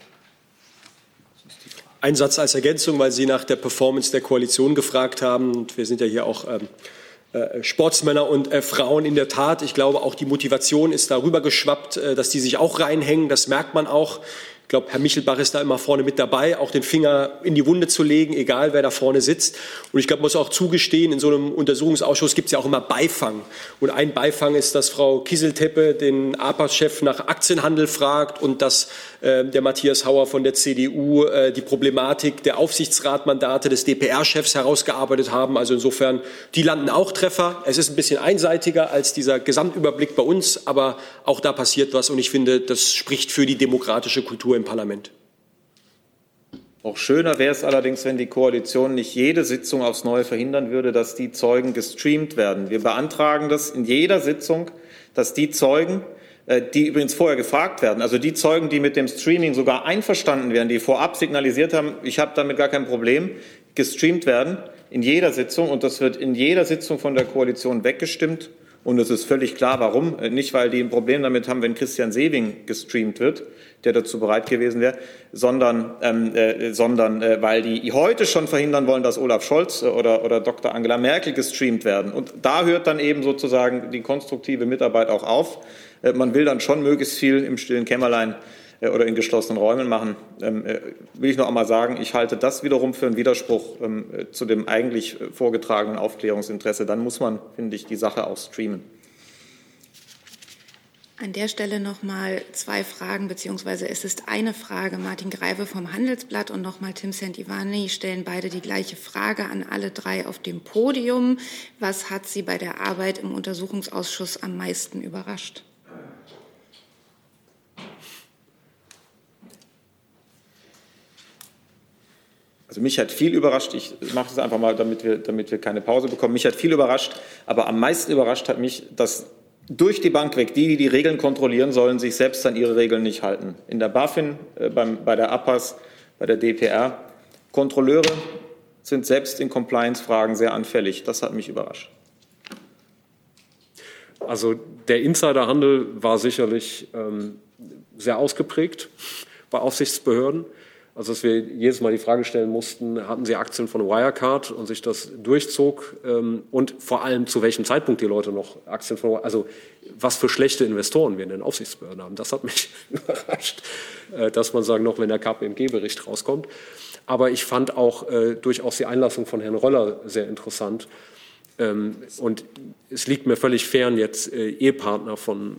Ein Satz als Ergänzung, weil Sie nach der Performance der Koalition gefragt haben. Und wir sind ja hier auch Sportsmänner und Frauen in der Tat. Ich glaube, auch die Motivation ist darüber geschwappt, dass die sich auch reinhängen. Das merkt man auch. Ich glaube, Herr Michelbach ist da immer vorne mit dabei, auch den Finger in die Wunde zu legen, egal wer da vorne sitzt. Und ich glaube, man muss auch zugestehen, in so einem Untersuchungsausschuss gibt es ja auch immer Beifang. Und ein Beifang ist, dass Frau Kieselteppe den APAS-Chef nach Aktienhandel fragt und dass der Matthias Hauer von der CDU die Problematik der Aufsichtsratmandate des DPR-Chefs herausgearbeitet haben. Also insofern, die landen auch Treffer. Es ist ein bisschen einseitiger als dieser Gesamtüberblick bei uns, aber auch da passiert was. Und ich finde, das spricht für die demokratische Kultur im Parlament. Auch schöner wäre es allerdings, wenn die Koalition nicht jede Sitzung aufs Neue verhindern würde, dass die Zeugen gestreamt werden. Wir beantragen das in jeder Sitzung, dass die Zeugen, die übrigens vorher gefragt werden, also die Zeugen, die mit dem Streaming sogar einverstanden wären, die vorab signalisiert haben, ich habe damit gar kein Problem, gestreamt werden in jeder Sitzung. Und das wird in jeder Sitzung von der Koalition weggestimmt. Und es ist völlig klar, warum. Nicht, weil die ein Problem damit haben, wenn Christian Sewing gestreamt wird, der dazu bereit gewesen wäre, sondern weil die heute schon verhindern wollen, dass Olaf Scholz oder Dr. Angela Merkel gestreamt werden. Und da hört dann eben sozusagen die konstruktive Mitarbeit auch auf. Man will dann schon möglichst viel im stillen Kämmerlein oder in geschlossenen Räumen machen. Will ich noch einmal sagen, ich halte das wiederum für einen Widerspruch zu dem eigentlich vorgetragenen Aufklärungsinteresse. Dann muss man, finde ich, die Sache auch streamen. An der Stelle noch mal zwei Fragen, beziehungsweise es ist eine Frage. Martin Greive vom Handelsblatt und noch mal Tim Santivani stellen beide die gleiche Frage an alle drei auf dem Podium. Was hat Sie bei der Arbeit im Untersuchungsausschuss am meisten überrascht? Also mich hat viel überrascht, ich mache das einfach mal, damit wir keine Pause bekommen. Mich hat viel überrascht, aber am meisten überrascht hat mich, dass durch die Bank weg die Regeln kontrollieren sollen, sich selbst an ihre Regeln nicht halten. In der BaFin, bei der APAS, bei der DPR, Kontrolleure sind selbst in Compliance-Fragen sehr anfällig. Das hat mich überrascht. Also der Insiderhandel war sicherlich sehr ausgeprägt bei Aufsichtsbehörden. Also dass wir jedes Mal die Frage stellen mussten, hatten Sie Aktien von Wirecard und sich das durchzog und vor allem zu welchem Zeitpunkt die Leute noch Aktien von Wirecard, also was für schlechte Investoren wir in den Aufsichtsbehörden haben, das hat mich überrascht, dass man sagen, noch wenn der KPMG-Bericht rauskommt. Aber ich fand auch durchaus die Einlassung von Herrn Röller sehr interessant. Und es liegt mir völlig fern, jetzt Ehepartner von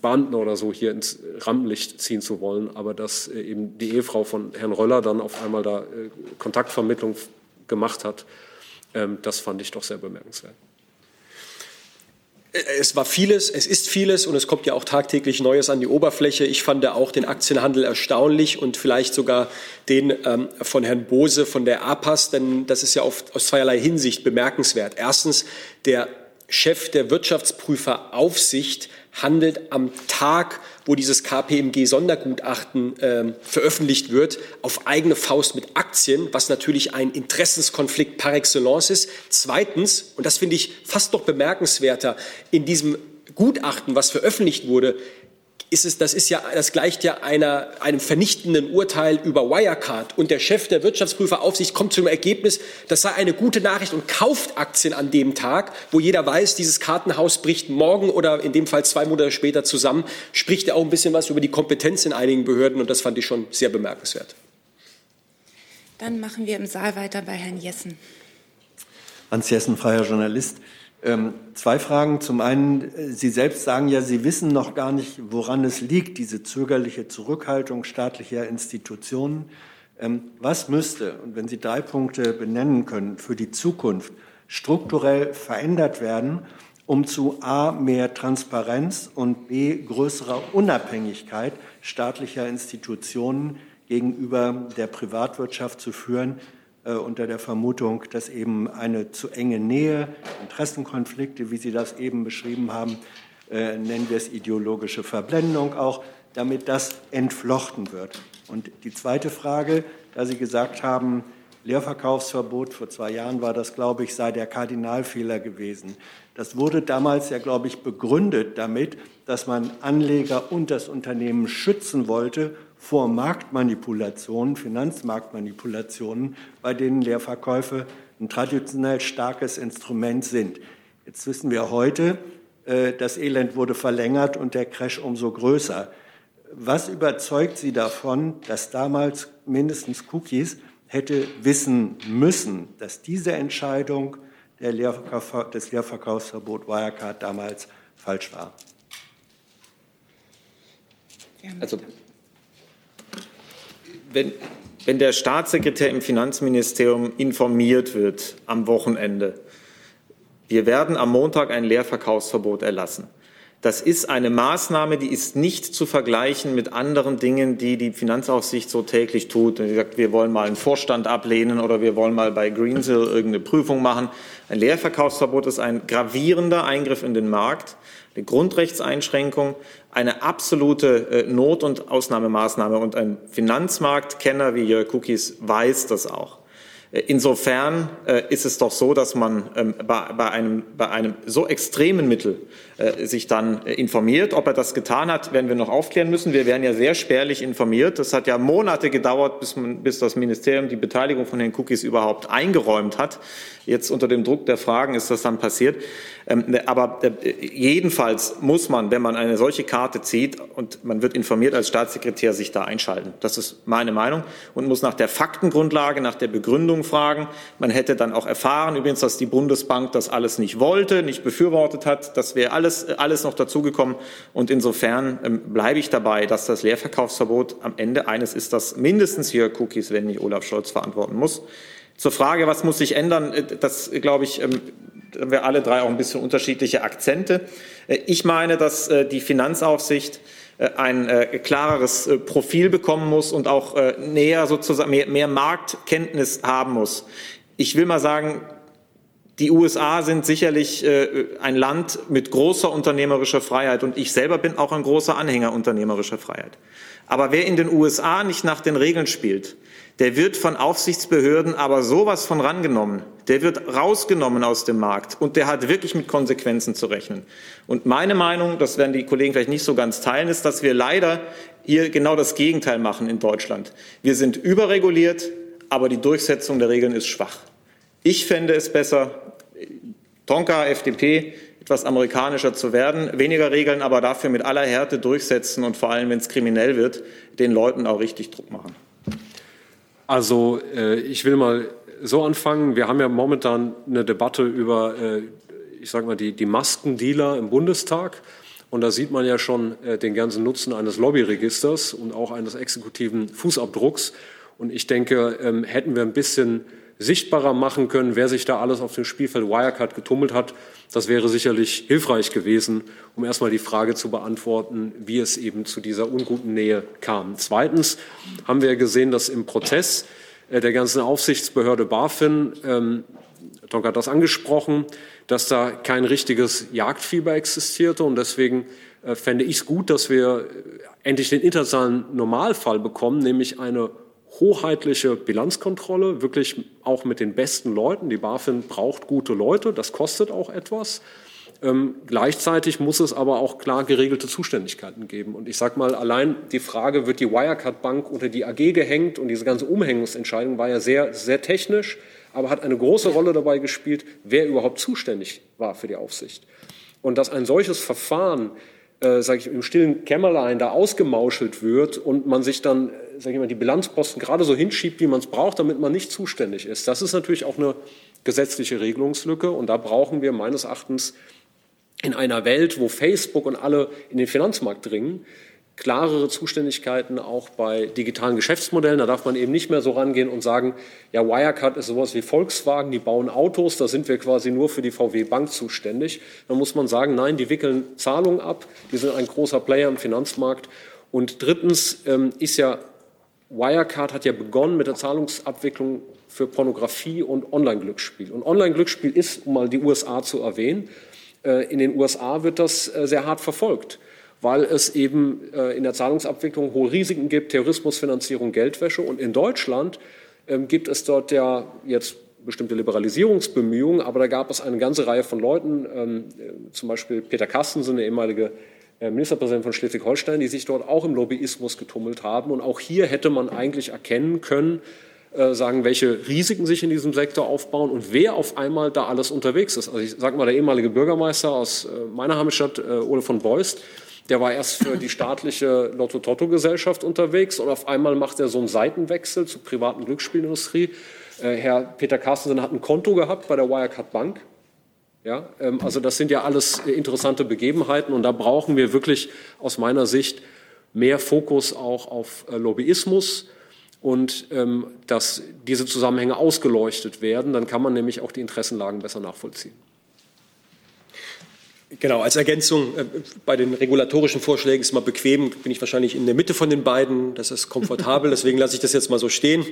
Beamten oder so hier ins Rampenlicht ziehen zu wollen, aber dass eben die Ehefrau von Herrn Röller dann auf einmal da Kontaktvermittlung gemacht hat, das fand ich doch sehr bemerkenswert. es war vieles, es ist vieles und es kommt ja auch tagtäglich Neues an die Oberfläche. Ich fand auch den Aktienhandel erstaunlich und vielleicht sogar den von Herrn Bose von der APAS, denn das ist ja aus zweierlei Hinsicht bemerkenswert. Erstens, der Chef der Wirtschaftsprüferaufsicht handelt am Tag, wo dieses KPMG-Sondergutachten veröffentlicht wird, auf eigene Faust mit Aktien, was natürlich ein Interessenskonflikt par excellence ist. Zweitens, und das finde ich fast noch bemerkenswerter, in diesem Gutachten, was veröffentlicht wurde, das gleicht ja einem vernichtenden Urteil über Wirecard. Und der Chef der Wirtschaftsprüferaufsicht kommt zu dem Ergebnis, das sei eine gute Nachricht und kauft Aktien an dem Tag, wo jeder weiß, dieses Kartenhaus bricht morgen oder in dem Fall 2 Monate später zusammen. Spricht ja auch ein bisschen was über die Kompetenz in einigen Behörden und das fand ich schon sehr bemerkenswert. Dann machen wir im Saal weiter bei Herrn Jessen. Hans Jessen, freier Journalist. Zwei Fragen. Zum einen, Sie selbst sagen ja, Sie wissen noch gar nicht, woran es liegt, diese zögerliche Zurückhaltung staatlicher Institutionen. Was müsste, und wenn Sie 3 Punkte benennen können, für die Zukunft strukturell verändert werden, um zu A, mehr Transparenz und B, größerer Unabhängigkeit staatlicher Institutionen gegenüber der Privatwirtschaft zu führen? Unter der Vermutung, dass eben eine zu enge Nähe, Interessenkonflikte, wie Sie das eben beschrieben haben, nennen wir es ideologische Verblendung auch, damit das entflochten wird. Und die zweite Frage, da Sie gesagt haben, Leerverkaufsverbot, vor 2 Jahren war das, glaube ich, sei der Kardinalfehler gewesen. Das wurde damals ja, glaube ich, begründet damit, dass man Anleger und das Unternehmen schützen wollte vor Marktmanipulationen, Finanzmarktmanipulationen, bei denen Leerverkäufe ein traditionell starkes Instrument sind. Jetzt wissen wir heute, das Elend wurde verlängert und der Crash umso größer. Was überzeugt Sie davon, dass damals mindestens Cookies hätte wissen müssen, dass diese Entscheidung des Leerverkaufsverbots Wirecard damals falsch war? Also, wenn der Staatssekretär im Finanzministerium informiert wird am Wochenende, wir werden am Montag ein Leerverkaufsverbot erlassen. Das ist eine Maßnahme, die ist nicht zu vergleichen mit anderen Dingen, die die Finanzaufsicht so täglich tut. Wenn sie sagt, wir wollen mal einen Vorstand ablehnen oder wir wollen mal bei Greensill irgendeine Prüfung machen. Ein Leerverkaufsverbot ist ein gravierender Eingriff in den Markt, eine Grundrechtseinschränkung, eine absolute Not- und Ausnahmemaßnahme. Und ein Finanzmarktkenner wie Jörg Kukies weiß das auch. Insofern ist es doch so, dass man bei einem so extremen Mittel sich dann informiert. Ob er das getan hat, werden wir noch aufklären müssen. Wir werden ja sehr spärlich informiert. Das hat ja Monate gedauert, bis das Ministerium die Beteiligung von Herrn Kukies überhaupt eingeräumt hat. Jetzt unter dem Druck der Fragen ist das dann passiert. Aber jedenfalls muss man, wenn man eine solche Karte zieht und man wird informiert als Staatssekretär, sich da einschalten. Das ist meine Meinung und muss nach der Faktengrundlage, nach der Begründung fragen. Man hätte dann auch erfahren, übrigens, dass die Bundesbank das alles nicht wollte, nicht befürwortet hat. Das wäre alles noch dazugekommen. Und insofern bleibe ich dabei, dass das Leerverkaufsverbot am Ende eines ist, das mindestens Jörg Kukies, wenn nicht Olaf Scholz, verantworten muss. Zur Frage, was muss sich ändern, das, glaube ich, haben wir alle drei auch ein bisschen unterschiedliche Akzente. Ich meine, dass die Finanzaufsicht ein klareres Profil bekommen muss und auch näher sozusagen mehr Marktkenntnis haben muss. Ich will mal sagen, die USA sind sicherlich ein Land mit großer unternehmerischer Freiheit und ich selber bin auch ein großer Anhänger unternehmerischer Freiheit. Aber wer in den USA nicht nach den Regeln spielt, der wird von Aufsichtsbehörden aber sowas von rangenommen. Der wird rausgenommen aus dem Markt und der hat wirklich mit Konsequenzen zu rechnen. Und meine Meinung, das werden die Kollegen vielleicht nicht so ganz teilen, ist, dass wir leider hier genau das Gegenteil machen in Deutschland. Wir sind überreguliert, aber die Durchsetzung der Regeln ist schwach. Ich fände es besser, Tonka, FDP, etwas amerikanischer zu werden, weniger Regeln, aber dafür mit aller Härte durchsetzen und vor allem, wenn es kriminell wird, den Leuten auch richtig Druck machen. Also ich will mal so anfangen. Wir haben ja momentan eine Debatte über, ich sage mal, die Maskendealer im Bundestag. Und da sieht man ja schon den ganzen Nutzen eines Lobbyregisters und auch eines exekutiven Fußabdrucks. Und ich denke, hätten wir ein bisschen sichtbarer machen können, wer sich da alles auf dem Spielfeld Wirecard getummelt hat, Das wäre sicherlich hilfreich gewesen, um erstmal die Frage zu beantworten, wie es eben zu dieser unguten Nähe kam. Zweitens haben wir gesehen, dass im Prozess der ganzen Aufsichtsbehörde BaFin, Tonka hat das angesprochen, dass da kein richtiges Jagdfieber existierte. Und deswegen fände ich es gut, dass wir endlich den internationalen Normalfall bekommen, nämlich eine hoheitliche Bilanzkontrolle, wirklich auch mit den besten Leuten. Die BaFin braucht gute Leute, das kostet auch etwas. Gleichzeitig muss es aber auch klar geregelte Zuständigkeiten geben. Und ich sage mal, allein die Frage, wird die Wirecard-Bank unter die AG gehängt? Und diese ganze Umhängungsentscheidung war ja sehr, sehr technisch, aber hat eine große Rolle dabei gespielt, wer überhaupt zuständig war für die Aufsicht. Und dass ein solches Verfahren sage ich, im stillen Kämmerlein da ausgemauschelt wird und man sich dann, sage ich mal, die Bilanzposten gerade so hinschiebt, wie man es braucht, damit man nicht zuständig ist. Das ist natürlich auch eine gesetzliche Regelungslücke und da brauchen wir meines Erachtens in einer Welt, wo Facebook und alle in den Finanzmarkt dringen, klarere Zuständigkeiten auch bei digitalen Geschäftsmodellen. Da darf man eben nicht mehr so rangehen und sagen, ja, Wirecard ist sowas wie Volkswagen, die bauen Autos, da sind wir quasi nur für die VW-Bank zuständig. Dann muss man sagen, nein, die wickeln Zahlungen ab, die sind ein großer Player im Finanzmarkt. Und drittens ist ja, Wirecard hat ja begonnen mit der Zahlungsabwicklung für Pornografie und Online-Glücksspiel. Und Online-Glücksspiel ist, um mal die USA zu erwähnen, in den USA wird das sehr hart verfolgt, weil es eben in der Zahlungsabwicklung hohe Risiken gibt, Terrorismusfinanzierung, Geldwäsche. Und in Deutschland gibt es dort ja jetzt bestimmte Liberalisierungsbemühungen, aber da gab es eine ganze Reihe von Leuten, zum Beispiel Peter Carstensen, der ehemalige Ministerpräsident von Schleswig-Holstein, die sich dort auch im Lobbyismus getummelt haben. Und auch hier hätte man eigentlich erkennen können, welche Risiken sich in diesem Sektor aufbauen und wer auf einmal da alles unterwegs ist. Also ich sage mal, der ehemalige Bürgermeister aus meiner Heimatstadt, Ole von Beust, der war erst für die staatliche Lotto-Totto-Gesellschaft unterwegs und auf einmal macht er so einen Seitenwechsel zur privaten Glücksspielindustrie. Herr Peter Carstensen hat ein Konto gehabt bei der Wirecard Bank. Ja, also das sind ja alles interessante Begebenheiten und da brauchen wir wirklich aus meiner Sicht mehr Fokus auch auf Lobbyismus und dass diese Zusammenhänge ausgeleuchtet werden. Dann kann man nämlich auch die Interessenlagen besser nachvollziehen. Genau, als Ergänzung, bei den regulatorischen Vorschlägen ist mal bequem, bin ich wahrscheinlich in der Mitte von den beiden, das ist komfortabel, deswegen lasse ich das jetzt mal so stehen.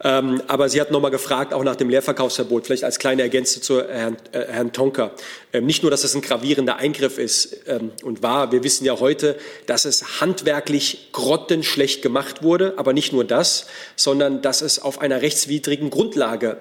Aber sie hat nochmal gefragt, auch nach dem Leerverkaufsverbot, vielleicht als kleine Ergänzung zu Herrn Tonka. Nicht nur, dass das ein gravierender Eingriff ist und war, wir wissen ja heute, dass es handwerklich grottenschlecht gemacht wurde, aber nicht nur das, sondern dass es auf einer rechtswidrigen Grundlage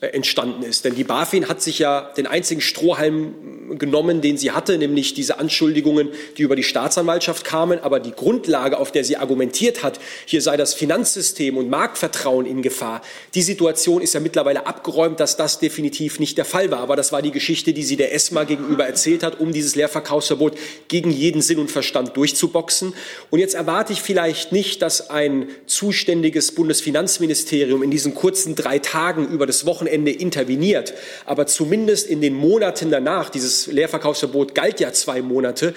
entstanden ist. Denn die BaFin hat sich ja den einzigen Strohhalm genommen, den sie hatte, nämlich diese Anschuldigungen, die über die Staatsanwaltschaft kamen. Aber die Grundlage, auf der sie argumentiert hat, hier sei das Finanzsystem und Marktvertrauen in Gefahr. Die Situation ist ja mittlerweile abgeräumt, dass das definitiv nicht der Fall war. Aber das war die Geschichte, die sie der ESMA gegenüber erzählt hat, um dieses Leerverkaufsverbot gegen jeden Sinn und Verstand durchzuboxen. Und jetzt erwarte ich vielleicht nicht, dass ein zuständiges Bundesfinanzministerium in diesen kurzen 3 Tagen über das Wochenende interveniert, aber zumindest in den Monaten danach, dieses Leerverkaufsverbot galt ja 2 Monate,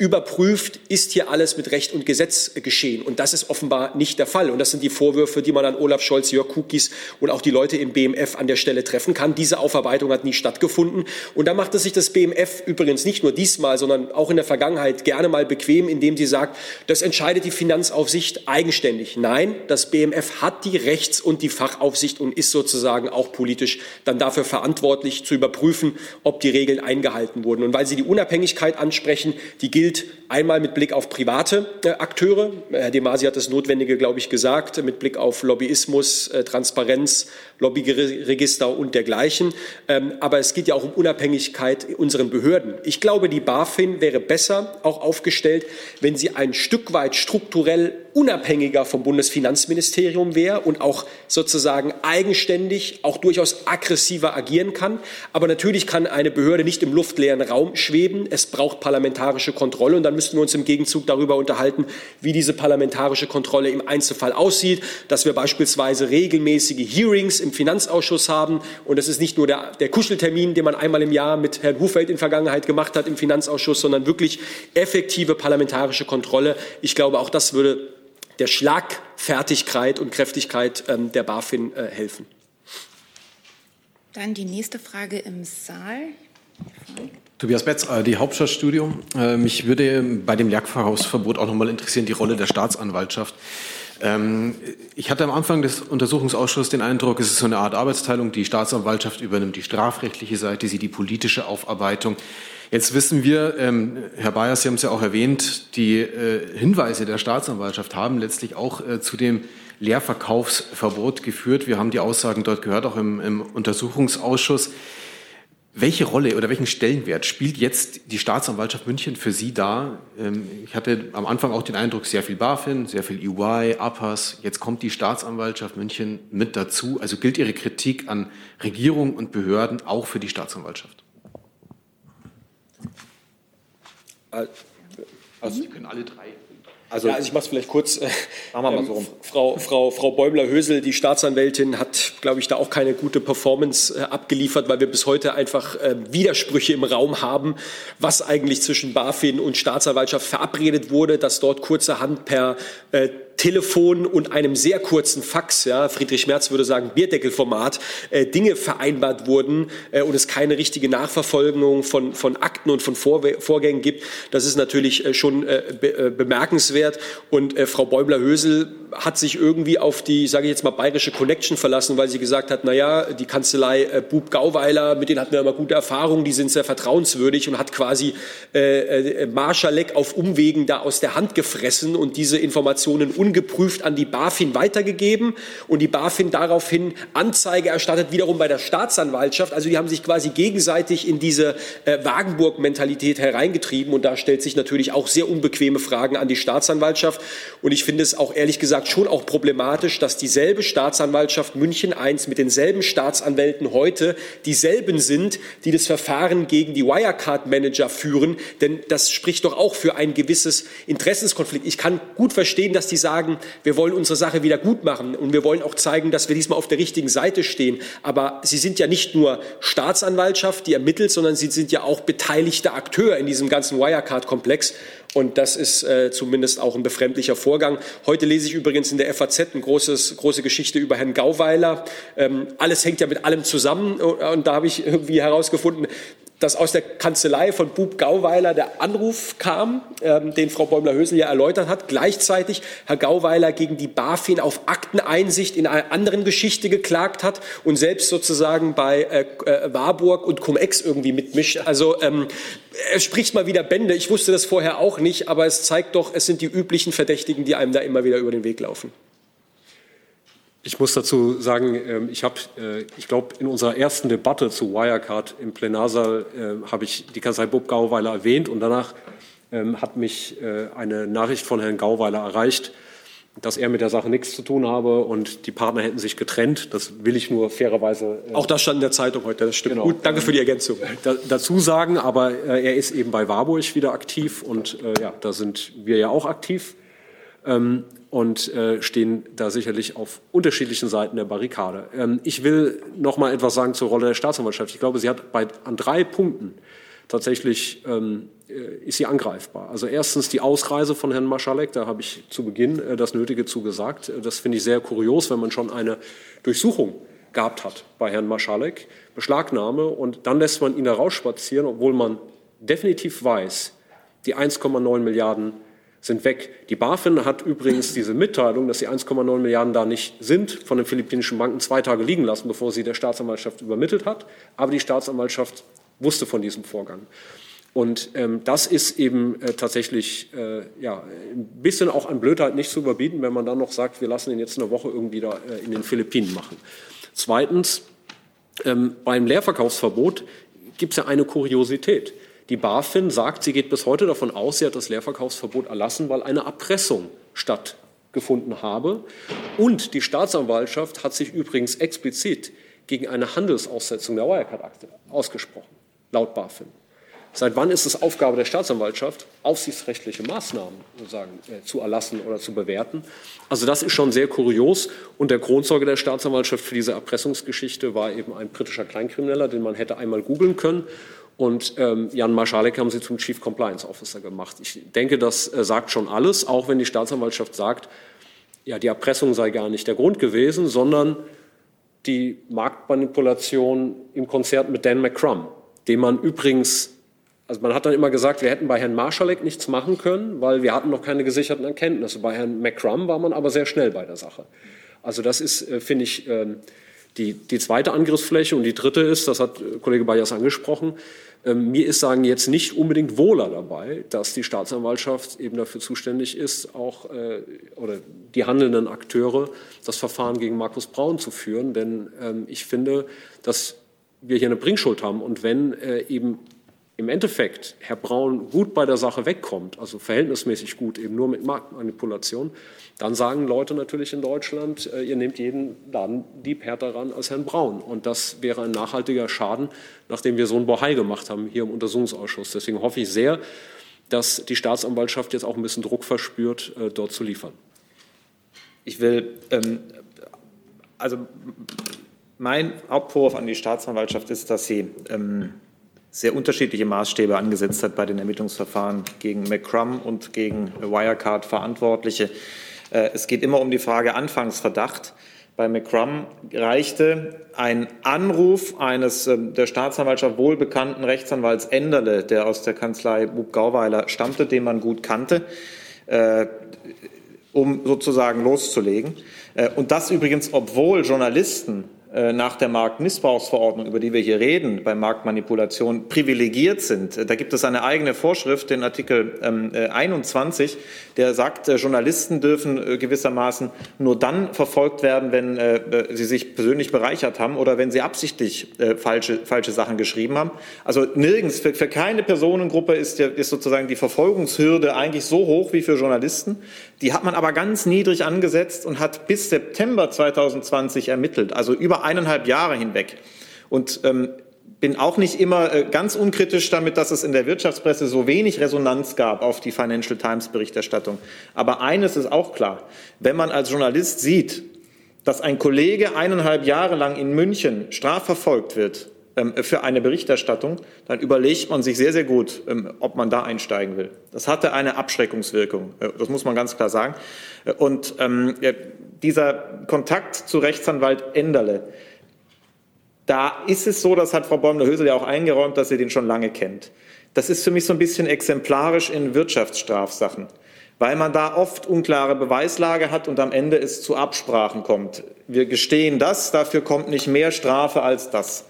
überprüft, ist hier alles mit Recht und Gesetz geschehen. Und das ist offenbar nicht der Fall. Und das sind die Vorwürfe, die man an Olaf Scholz, Jörg Kukis und auch die Leute im BMF an der Stelle treffen kann. Diese Aufarbeitung hat nie stattgefunden. Und da macht es sich das BMF übrigens nicht nur diesmal, sondern auch in der Vergangenheit gerne mal bequem, indem sie sagt, das entscheidet die Finanzaufsicht eigenständig. Nein, das BMF hat die Rechts- und die Fachaufsicht und ist sozusagen auch politisch dann dafür verantwortlich, zu überprüfen, ob die Regeln eingehalten wurden. Und weil Sie die Unabhängigkeit ansprechen, die gilt einmal mit Blick auf private Akteure, Herr de Masi hat das Notwendige, glaube ich, gesagt, mit Blick auf Lobbyismus, Transparenz, Lobbyregister und dergleichen. Aber es geht ja auch um Unabhängigkeit unseren Behörden. Ich glaube, die BaFin wäre besser auch aufgestellt, wenn sie ein Stück weit strukturell unabhängiger vom Bundesfinanzministerium wäre und auch sozusagen eigenständig, auch durchaus aggressiver agieren kann. Aber natürlich kann eine Behörde nicht im luftleeren Raum schweben. Es braucht parlamentarische Kontrolle und dann müssten wir uns im Gegenzug darüber unterhalten, wie diese parlamentarische Kontrolle im Einzelfall aussieht, dass wir beispielsweise regelmäßige Hearings im Finanzausschuss haben und das ist nicht nur der Kuscheltermin, den man einmal im Jahr mit Herrn Hufeld in Vergangenheit gemacht hat im Finanzausschuss, sondern wirklich effektive parlamentarische Kontrolle. Ich glaube, auch das würde der Schlagfertigkeit und Kräftigkeit der BaFin helfen. Dann die nächste Frage im Saal. Tobias Betz, ARD Hauptstadtstudio. Mich würde bei dem Jagdverkaufsverbot auch nochmal interessieren, die Rolle der Staatsanwaltschaft. Ich hatte am Anfang des Untersuchungsausschusses den Eindruck, es ist so eine Art Arbeitsteilung. Die Staatsanwaltschaft übernimmt die strafrechtliche Seite, sie die politische Aufarbeitung. Jetzt wissen wir, Herr Bayer, Sie haben es ja auch erwähnt, die Hinweise der Staatsanwaltschaft haben letztlich auch zu dem Leerverkaufsverbot geführt. Wir haben die Aussagen dort gehört, auch im Untersuchungsausschuss. Welche Rolle oder welchen Stellenwert spielt jetzt die Staatsanwaltschaft München für Sie da? Ich hatte am Anfang auch den Eindruck, sehr viel BaFin, sehr viel EY, APAS. Jetzt kommt die Staatsanwaltschaft München mit dazu. Also gilt Ihre Kritik an Regierung und Behörden auch für die Staatsanwaltschaft? Also Sie können alle drei. Also ich mache es vielleicht kurz. Mal so rum. Frau Bäumler-Hösel, die Staatsanwältin, hat, glaube ich, da auch keine gute Performance abgeliefert, weil wir bis heute einfach Widersprüche im Raum haben, was eigentlich zwischen BaFin und Staatsanwaltschaft verabredet wurde, dass dort kurzerhand per Telefon und einem sehr kurzen Fax, ja, Friedrich Merz würde sagen Bierdeckelformat, Dinge vereinbart wurden und es keine richtige Nachverfolgung von Akten und von Vorgängen gibt. Das ist natürlich schon bemerkenswert. Und Frau Bäumler-Hösel hat sich irgendwie auf die, sage ich jetzt mal, bayerische Connection verlassen, weil sie gesagt hat, naja, die Kanzlei Bub-Gauweiler, mit denen hatten wir immer gute Erfahrungen, die sind sehr vertrauenswürdig, und hat quasi Marschalek auf Umwegen da aus der Hand gefressen und diese Informationen ungeprüft an die BaFin weitergegeben und die BaFin daraufhin Anzeige erstattet, wiederum bei der Staatsanwaltschaft. Also die haben sich quasi gegenseitig in diese Wagenburg-Mentalität hereingetrieben, und da stellt sich natürlich auch sehr unbequeme Fragen an die Staatsanwaltschaft. Und ich finde es auch ehrlich gesagt schon auch problematisch, dass dieselbe Staatsanwaltschaft München I mit denselben Staatsanwälten heute dieselben sind, die das Verfahren gegen die Wirecard-Manager führen, denn das spricht doch auch für ein gewisses Interessenskonflikt. Ich kann gut verstehen, dass die sagen, wir wollen unsere Sache wieder gut machen und wir wollen auch zeigen, dass wir diesmal auf der richtigen Seite stehen. Aber sie sind ja nicht nur Staatsanwaltschaft, die ermittelt, sondern sie sind ja auch beteiligter Akteur in diesem ganzen Wirecard-Komplex. Und das ist zumindest auch ein befremdlicher Vorgang. Heute lese ich übrigens in der FAZ eine große Geschichte über Herrn Gauweiler. Alles hängt ja mit allem zusammen. Und da habe ich irgendwie herausgefunden, dass aus der Kanzlei von Bub-Gauweiler der Anruf kam, den Frau Bäumler-Hösel ja erläutert hat. Gleichzeitig Herr Gauweiler gegen die BaFin auf Akteneinsicht in einer anderen Geschichte geklagt hat und selbst sozusagen bei Warburg und Cum-Ex irgendwie mitmischt. Also es spricht mal wieder Bände. Ich wusste das vorher auch nicht, aber es zeigt doch, es sind die üblichen Verdächtigen, die einem da immer wieder über den Weg laufen. Ich muss dazu sagen, ich glaube, in unserer ersten Debatte zu Wirecard im Plenarsaal habe ich die Kanzlei Bub-Gauweiler erwähnt, und danach hat mich eine Nachricht von Herrn Gauweiler erreicht, dass er mit der Sache nichts zu tun habe und die Partner hätten sich getrennt. Das will ich nur fairerweise... Auch das stand in der Zeitung heute, das stimmt. Genau. Gut, danke für die Ergänzung. Dazu sagen, aber er ist eben bei Warburg wieder aktiv und da sind wir ja auch aktiv. Und stehen da sicherlich auf unterschiedlichen Seiten der Barrikade. Ich will noch mal etwas sagen zur Rolle der Staatsanwaltschaft. Ich glaube, sie hat an drei Punkten tatsächlich ist sie angreifbar. Also erstens die Ausreise von Herrn Marschalek, da habe ich zu Beginn das Nötige zugesagt. Das finde ich sehr kurios, wenn man schon eine Durchsuchung gehabt hat bei Herrn Marschalek, Beschlagnahme, und dann lässt man ihn da rausspazieren, obwohl man definitiv weiß, die 1,9 Milliarden sind weg. Die BaFin hat übrigens diese Mitteilung, dass die 1,9 Milliarden da nicht sind, von den philippinischen Banken 2 Tage liegen lassen, bevor sie der Staatsanwaltschaft übermittelt hat. Aber die Staatsanwaltschaft wusste von diesem Vorgang. Und das ist eben tatsächlich ein bisschen auch an Blödheit nicht zu überbieten, wenn man dann noch sagt, wir lassen ihn jetzt eine Woche irgendwie da in den Philippinen machen. Zweitens, beim Leerverkaufsverbot gibt es ja eine Kuriosität. Die BaFin sagt, sie geht bis heute davon aus, sie hat das Leerverkaufsverbot erlassen, weil eine Erpressung stattgefunden habe. Und die Staatsanwaltschaft hat sich übrigens explizit gegen eine Handelsaussetzung der Wirecard-Akte ausgesprochen, laut BaFin. Seit wann ist es Aufgabe der Staatsanwaltschaft, aufsichtsrechtliche Maßnahmen sozusagen zu erlassen oder zu bewerten? Also das ist schon sehr kurios. Und der Kronzeuge der Staatsanwaltschaft für diese Erpressungsgeschichte war eben ein britischer Kleinkrimineller, den man hätte einmal googeln können. Und Jan Marschalek haben sie zum Chief Compliance Officer gemacht. Ich denke, das sagt schon alles, auch wenn die Staatsanwaltschaft sagt, ja, die Erpressung sei gar nicht der Grund gewesen, sondern die Marktmanipulation im Konzert mit Dan McCrum, den man übrigens, also man hat dann immer gesagt, wir hätten bei Herrn Marschalek nichts machen können, weil wir hatten noch keine gesicherten Erkenntnisse. Bei Herrn McCrum war man aber sehr schnell bei der Sache. Also das ist, finde ich, die zweite Angriffsfläche. Und die dritte ist, das hat Kollege Bayers angesprochen, mir ist sagen jetzt nicht unbedingt wohler dabei, dass die Staatsanwaltschaft eben dafür zuständig ist, auch oder die handelnden Akteure das Verfahren gegen Markus Braun zu führen. Denn ich finde, dass wir hier eine Bringschuld haben. Und wenn eben im Endeffekt Herr Braun gut bei der Sache wegkommt, also verhältnismäßig gut, eben nur mit Marktmanipulation, dann sagen Leute natürlich in Deutschland, ihr nehmt jeden Ladendieb härter ran als Herrn Braun. Und das wäre ein nachhaltiger Schaden, nachdem wir so einen Bohai gemacht haben hier im Untersuchungsausschuss. Deswegen hoffe ich sehr, dass die Staatsanwaltschaft jetzt auch ein bisschen Druck verspürt, dort zu liefern. Ich will, mein Hauptvorwurf an die Staatsanwaltschaft ist, dass sie sehr unterschiedliche Maßstäbe angesetzt hat bei den Ermittlungsverfahren gegen McCrum und gegen Wirecard-Verantwortliche. Es geht immer um die Frage Anfangsverdacht. Bei McCrum reichte ein Anruf eines der Staatsanwaltschaft wohlbekannten Rechtsanwalts Enderle, der aus der Kanzlei Bub-Gauweiler stammte, den man gut kannte, um sozusagen loszulegen. Und das übrigens, obwohl Journalisten nach der Marktmissbrauchsverordnung, über die wir hier reden, bei Marktmanipulation privilegiert sind. Da gibt es eine eigene Vorschrift, den Artikel 21, der sagt, Journalisten dürfen gewissermaßen nur dann verfolgt werden, wenn sie sich persönlich bereichert haben oder wenn sie absichtlich falsche Sachen geschrieben haben. Also nirgends, für keine Personengruppe ist sozusagen die Verfolgungshürde eigentlich so hoch wie für Journalisten. Die hat man aber ganz niedrig angesetzt und hat bis September 2020 ermittelt, also über 1,5 Jahre hinweg. Und bin auch nicht immer ganz unkritisch damit, dass es in der Wirtschaftspresse so wenig Resonanz gab auf die Financial Times Berichterstattung. Aber eines ist auch klar, wenn man als Journalist sieht, dass ein Kollege 1,5 Jahre lang in München strafverfolgt wird für eine Berichterstattung, dann überlegt man sich sehr, sehr gut, ob man da einsteigen will. Das hatte eine Abschreckungswirkung, das muss man ganz klar sagen. Und dieser Kontakt zu Rechtsanwalt Enderle, da ist es so, das hat Frau Bäumler-Hösel ja auch eingeräumt, dass sie den schon lange kennt. Das ist für mich so ein bisschen exemplarisch in Wirtschaftsstrafsachen, weil man da oft unklare Beweislage hat und am Ende es zu Absprachen kommt. Wir gestehen das, dafür kommt nicht mehr Strafe als das.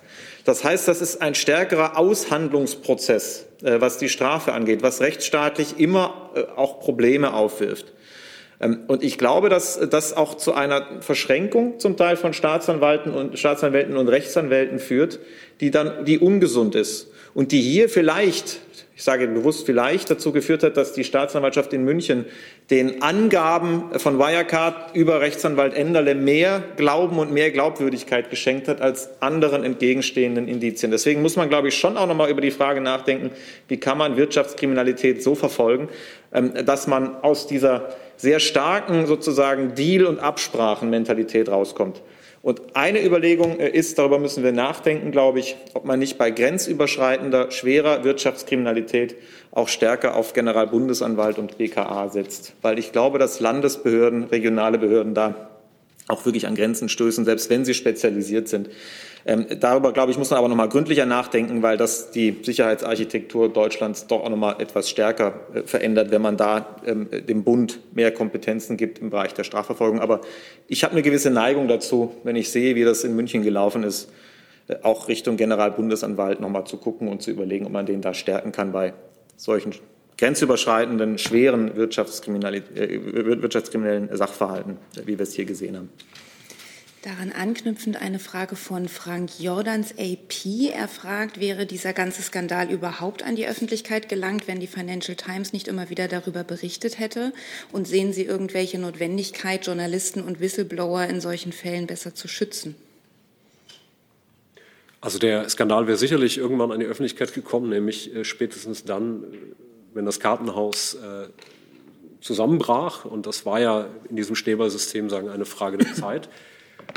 Das heißt, das ist ein stärkerer Aushandlungsprozess, was die Strafe angeht, was rechtsstaatlich immer auch Probleme aufwirft. Und ich glaube, dass das auch zu einer Verschränkung zum Teil von Staatsanwälten und Rechtsanwälten führt, die ungesund ist und die hier vielleicht, ich sage bewusst vielleicht, dazu geführt hat, dass die Staatsanwaltschaft in München den Angaben von Wirecard über Rechtsanwalt Enderle mehr Glauben und mehr Glaubwürdigkeit geschenkt hat als anderen entgegenstehenden Indizien. Deswegen muss man, glaube ich, schon auch nochmal über die Frage nachdenken, wie kann man Wirtschaftskriminalität so verfolgen, dass man aus dieser sehr starken sozusagen Deal- und Absprachenmentalität rauskommt. Und eine Überlegung ist, darüber müssen wir nachdenken, glaube ich, ob man nicht bei grenzüberschreitender, schwerer Wirtschaftskriminalität auch stärker auf Generalbundesanwalt und BKA setzt. Weil ich glaube, dass Landesbehörden, regionale Behörden da auch wirklich an Grenzen stößen, selbst wenn sie spezialisiert sind. Darüber, glaube ich, muss man aber noch mal gründlicher nachdenken, weil das die Sicherheitsarchitektur Deutschlands doch auch noch mal etwas stärker verändert, wenn man da dem Bund mehr Kompetenzen gibt im Bereich der Strafverfolgung. Aber ich habe eine gewisse Neigung dazu, wenn ich sehe, wie das in München gelaufen ist, auch Richtung Generalbundesanwalt noch mal zu gucken und zu überlegen, ob man den da stärken kann bei solchen grenzüberschreitenden, schweren wirtschaftskriminellen Sachverhalten, wie wir es hier gesehen haben. Daran anknüpfend eine Frage von Frank Jordans AP. Er fragt, wäre dieser ganze Skandal überhaupt an die Öffentlichkeit gelangt, wenn die Financial Times nicht immer wieder darüber berichtet hätte? Und sehen Sie irgendwelche Notwendigkeit, Journalisten und Whistleblower in solchen Fällen besser zu schützen? Also der Skandal wäre sicherlich irgendwann an die Öffentlichkeit gekommen, nämlich spätestens dann, wenn das Kartenhaus zusammenbrach. Und das war ja in diesem Schneeballsystem sagen eine Frage der Zeit.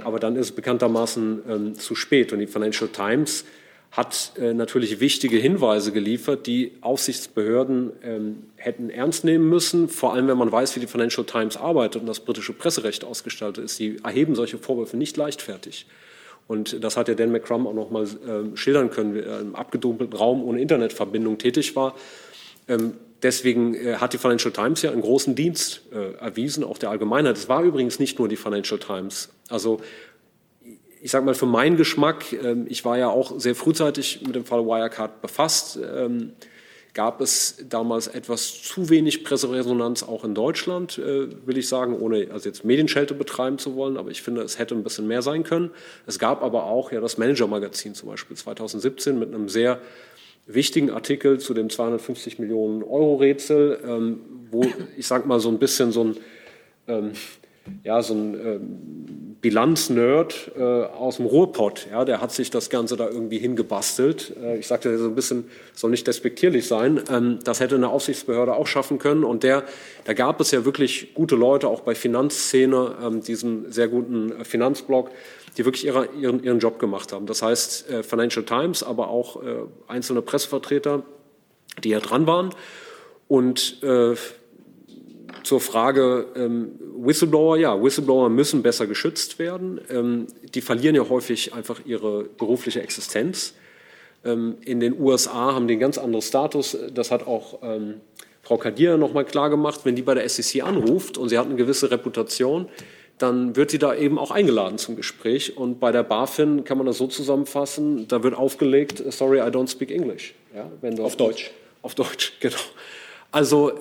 Aber dann ist es bekanntermaßen zu spät. Und die Financial Times hat natürlich wichtige Hinweise geliefert, die Aufsichtsbehörden hätten ernst nehmen müssen. Vor allem, wenn man weiß, wie die Financial Times arbeitet und das britische Presserecht ausgestaltet ist. Sie erheben solche Vorwürfe nicht leichtfertig. Und das hat ja Dan McCrum auch nochmal schildern können, wie er im abgedunkelten Raum ohne Internetverbindung tätig war. Deswegen hat die Financial Times ja einen großen Dienst erwiesen, auch der Allgemeinheit. Es war übrigens nicht nur die Financial Times. Also ich sage mal, für meinen Geschmack, ich war ja auch sehr frühzeitig mit dem Fall Wirecard befasst, gab es damals etwas zu wenig Presseresonanz auch in Deutschland, will ich sagen, ohne also jetzt Medienschelte betreiben zu wollen, aber ich finde, es hätte ein bisschen mehr sein können. Es gab aber auch ja das Manager-Magazin zum Beispiel 2017 mit einem sehr wichtigen Artikel zu dem 250 Millionen Euro-Rätsel, wo ich sag mal so ein bisschen so ein Bilanznerd aus dem Ruhrpott, ja, der hat sich das Ganze da irgendwie hingebastelt. Ich sagte so ein bisschen, soll nicht despektierlich sein. Das hätte eine Aufsichtsbehörde auch schaffen können. Und da gab es ja wirklich gute Leute, auch bei Finanzszene, diesem sehr guten Finanzblog, die wirklich ihren Job gemacht haben. Das heißt, Financial Times, aber auch einzelne Pressevertreter, die ja dran waren. Und zur Frage Whistleblower, ja, Whistleblower müssen besser geschützt werden. Die verlieren ja häufig einfach ihre berufliche Existenz. In den USA haben die einen ganz anderen Status. Das hat auch Frau Kadir nochmal klar gemacht, wenn die bei der SEC anruft und sie hat eine gewisse Reputation, dann wird die da eben auch eingeladen zum Gespräch. Und bei der BaFin kann man das so zusammenfassen, da wird aufgelegt, sorry, I don't speak English. Ja, wenn du auf Deutsch, genau. Also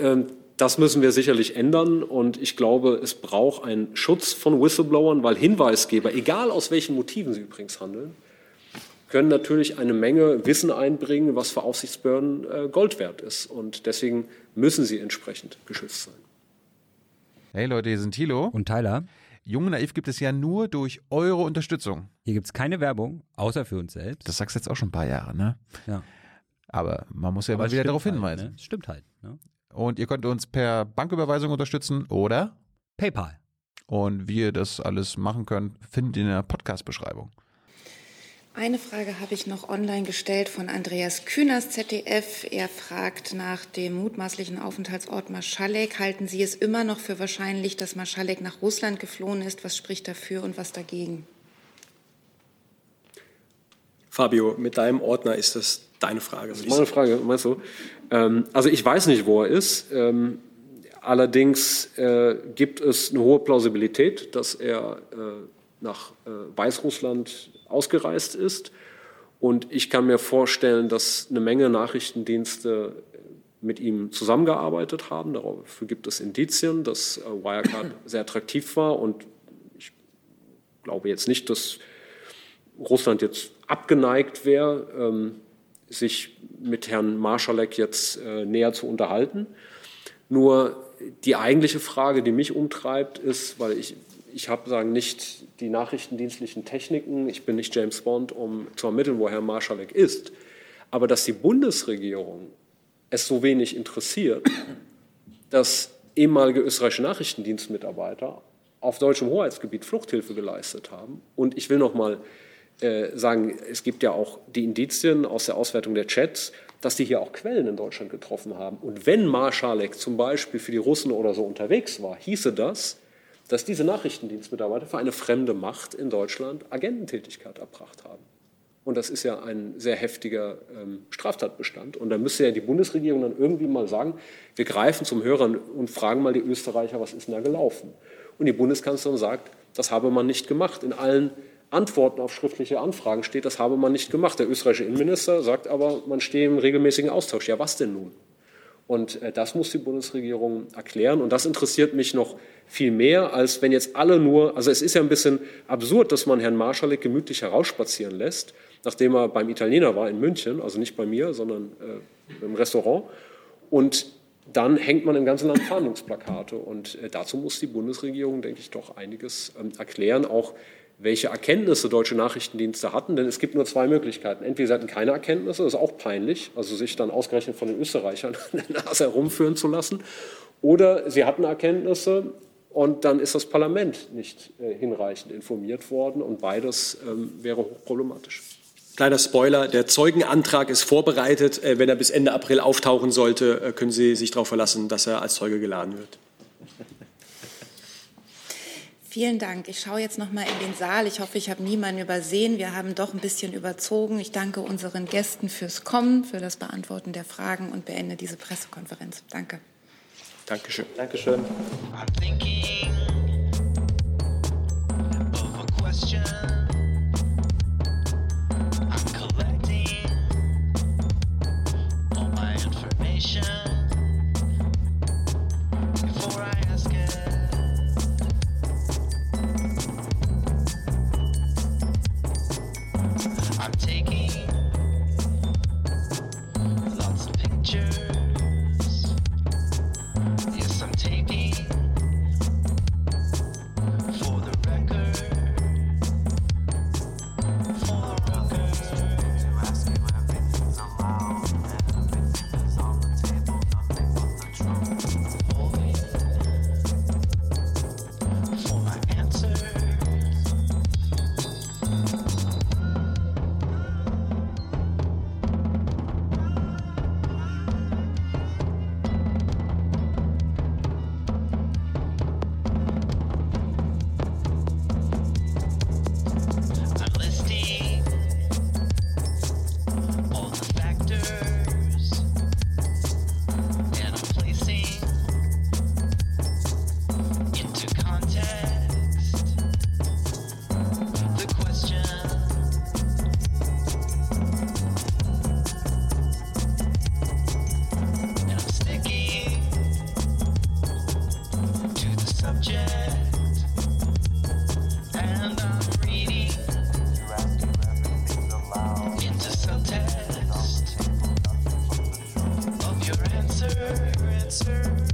das müssen wir sicherlich ändern. Und ich glaube, es braucht einen Schutz von Whistleblowern, weil Hinweisgeber, egal aus welchen Motiven sie übrigens handeln, können natürlich eine Menge Wissen einbringen, was für Aufsichtsbehörden Gold wert ist. Und deswegen müssen sie entsprechend geschützt sein. Hey Leute, hier sind Thilo und Tyler. Jung und Naiv gibt es ja nur durch eure Unterstützung. Hier gibt es keine Werbung, außer für uns selbst. Das sagst du jetzt auch schon ein paar Jahre, ne? Ja. Aber man muss ja mal wieder darauf hinweisen. Halt, ne? Stimmt halt. Ne? Und ihr könnt uns per Banküberweisung unterstützen oder PayPal. Und wie ihr das alles machen könnt, findet ihr in der Podcast-Beschreibung. Eine Frage habe ich noch online gestellt von Andreas Kühners, ZDF. Er fragt nach dem mutmaßlichen Aufenthaltsort Maschalek. Halten Sie es immer noch für wahrscheinlich, dass Maschalek nach Russland geflohen ist? Was spricht dafür und was dagegen? Fabio, mit deinem Ordner ist das deine Frage. Das ist meine Frage, meinst du? Also ich weiß nicht, wo er ist. Allerdings gibt es eine hohe Plausibilität, dass er nach Weißrussland ausgereist ist. Und ich kann mir vorstellen, dass eine Menge Nachrichtendienste mit ihm zusammengearbeitet haben. Dafür gibt es Indizien, dass Wirecard sehr attraktiv war. Und ich glaube jetzt nicht, dass Russland jetzt abgeneigt wäre, sich mit Herrn Marschalek jetzt näher zu unterhalten. Nur die eigentliche Frage, die mich umtreibt, ist, weil ich habe sagen nicht die nachrichtendienstlichen Techniken, ich bin nicht James Bond, um zu ermitteln, wo Herr Marschalek ist. Aber dass die Bundesregierung es so wenig interessiert, dass ehemalige österreichische Nachrichtendienstmitarbeiter auf deutschem Hoheitsgebiet Fluchthilfe geleistet haben. Und ich will noch mal sagen, es gibt ja auch die Indizien aus der Auswertung der Chats, dass die hier auch Quellen in Deutschland getroffen haben. Und wenn Marschalek zum Beispiel für die Russen oder so unterwegs war, hieße das, dass diese Nachrichtendienstmitarbeiter für eine fremde Macht in Deutschland Agententätigkeit erbracht haben. Und das ist ja ein sehr heftiger Straftatbestand. Und da müsste ja die Bundesregierung dann irgendwie mal sagen, wir greifen zum Hörer und fragen mal die Österreicher, was ist denn da gelaufen? Und die Bundeskanzlerin sagt, das habe man nicht gemacht. In allen Antworten auf schriftliche Anfragen steht, das habe man nicht gemacht. Der österreichische Innenminister sagt aber, man stehe im regelmäßigen Austausch. Ja, was denn nun? Und das muss die Bundesregierung erklären. Und das interessiert mich noch viel mehr, als wenn jetzt alle nur, also es ist ja ein bisschen absurd, dass man Herrn Marschalek gemütlich herausspazieren lässt, nachdem er beim Italiener war in München, also nicht bei mir, sondern im Restaurant. Und dann hängt man im ganzen Land Fahndungsplakate. Und dazu muss die Bundesregierung, denke ich, doch einiges erklären, auch welche Erkenntnisse deutsche Nachrichtendienste hatten. Denn es gibt nur zwei Möglichkeiten. Entweder sie hatten keine Erkenntnisse, das ist auch peinlich, also sich dann ausgerechnet von den Österreichern an der Nase herumführen zu lassen. Oder sie hatten Erkenntnisse und dann ist das Parlament nicht hinreichend informiert worden. Und beides wäre hochproblematisch. Kleiner Spoiler, der Zeugenantrag ist vorbereitet. Wenn er bis Ende April auftauchen sollte, können Sie sich darauf verlassen, dass er als Zeuge geladen wird. Vielen Dank. Ich schaue jetzt noch mal in den Saal. Ich hoffe, ich habe niemanden übersehen. Wir haben doch ein bisschen überzogen. Ich danke unseren Gästen fürs Kommen, für das Beantworten der Fragen und beende diese Pressekonferenz. Danke. Dankeschön. Dankeschön. Sir.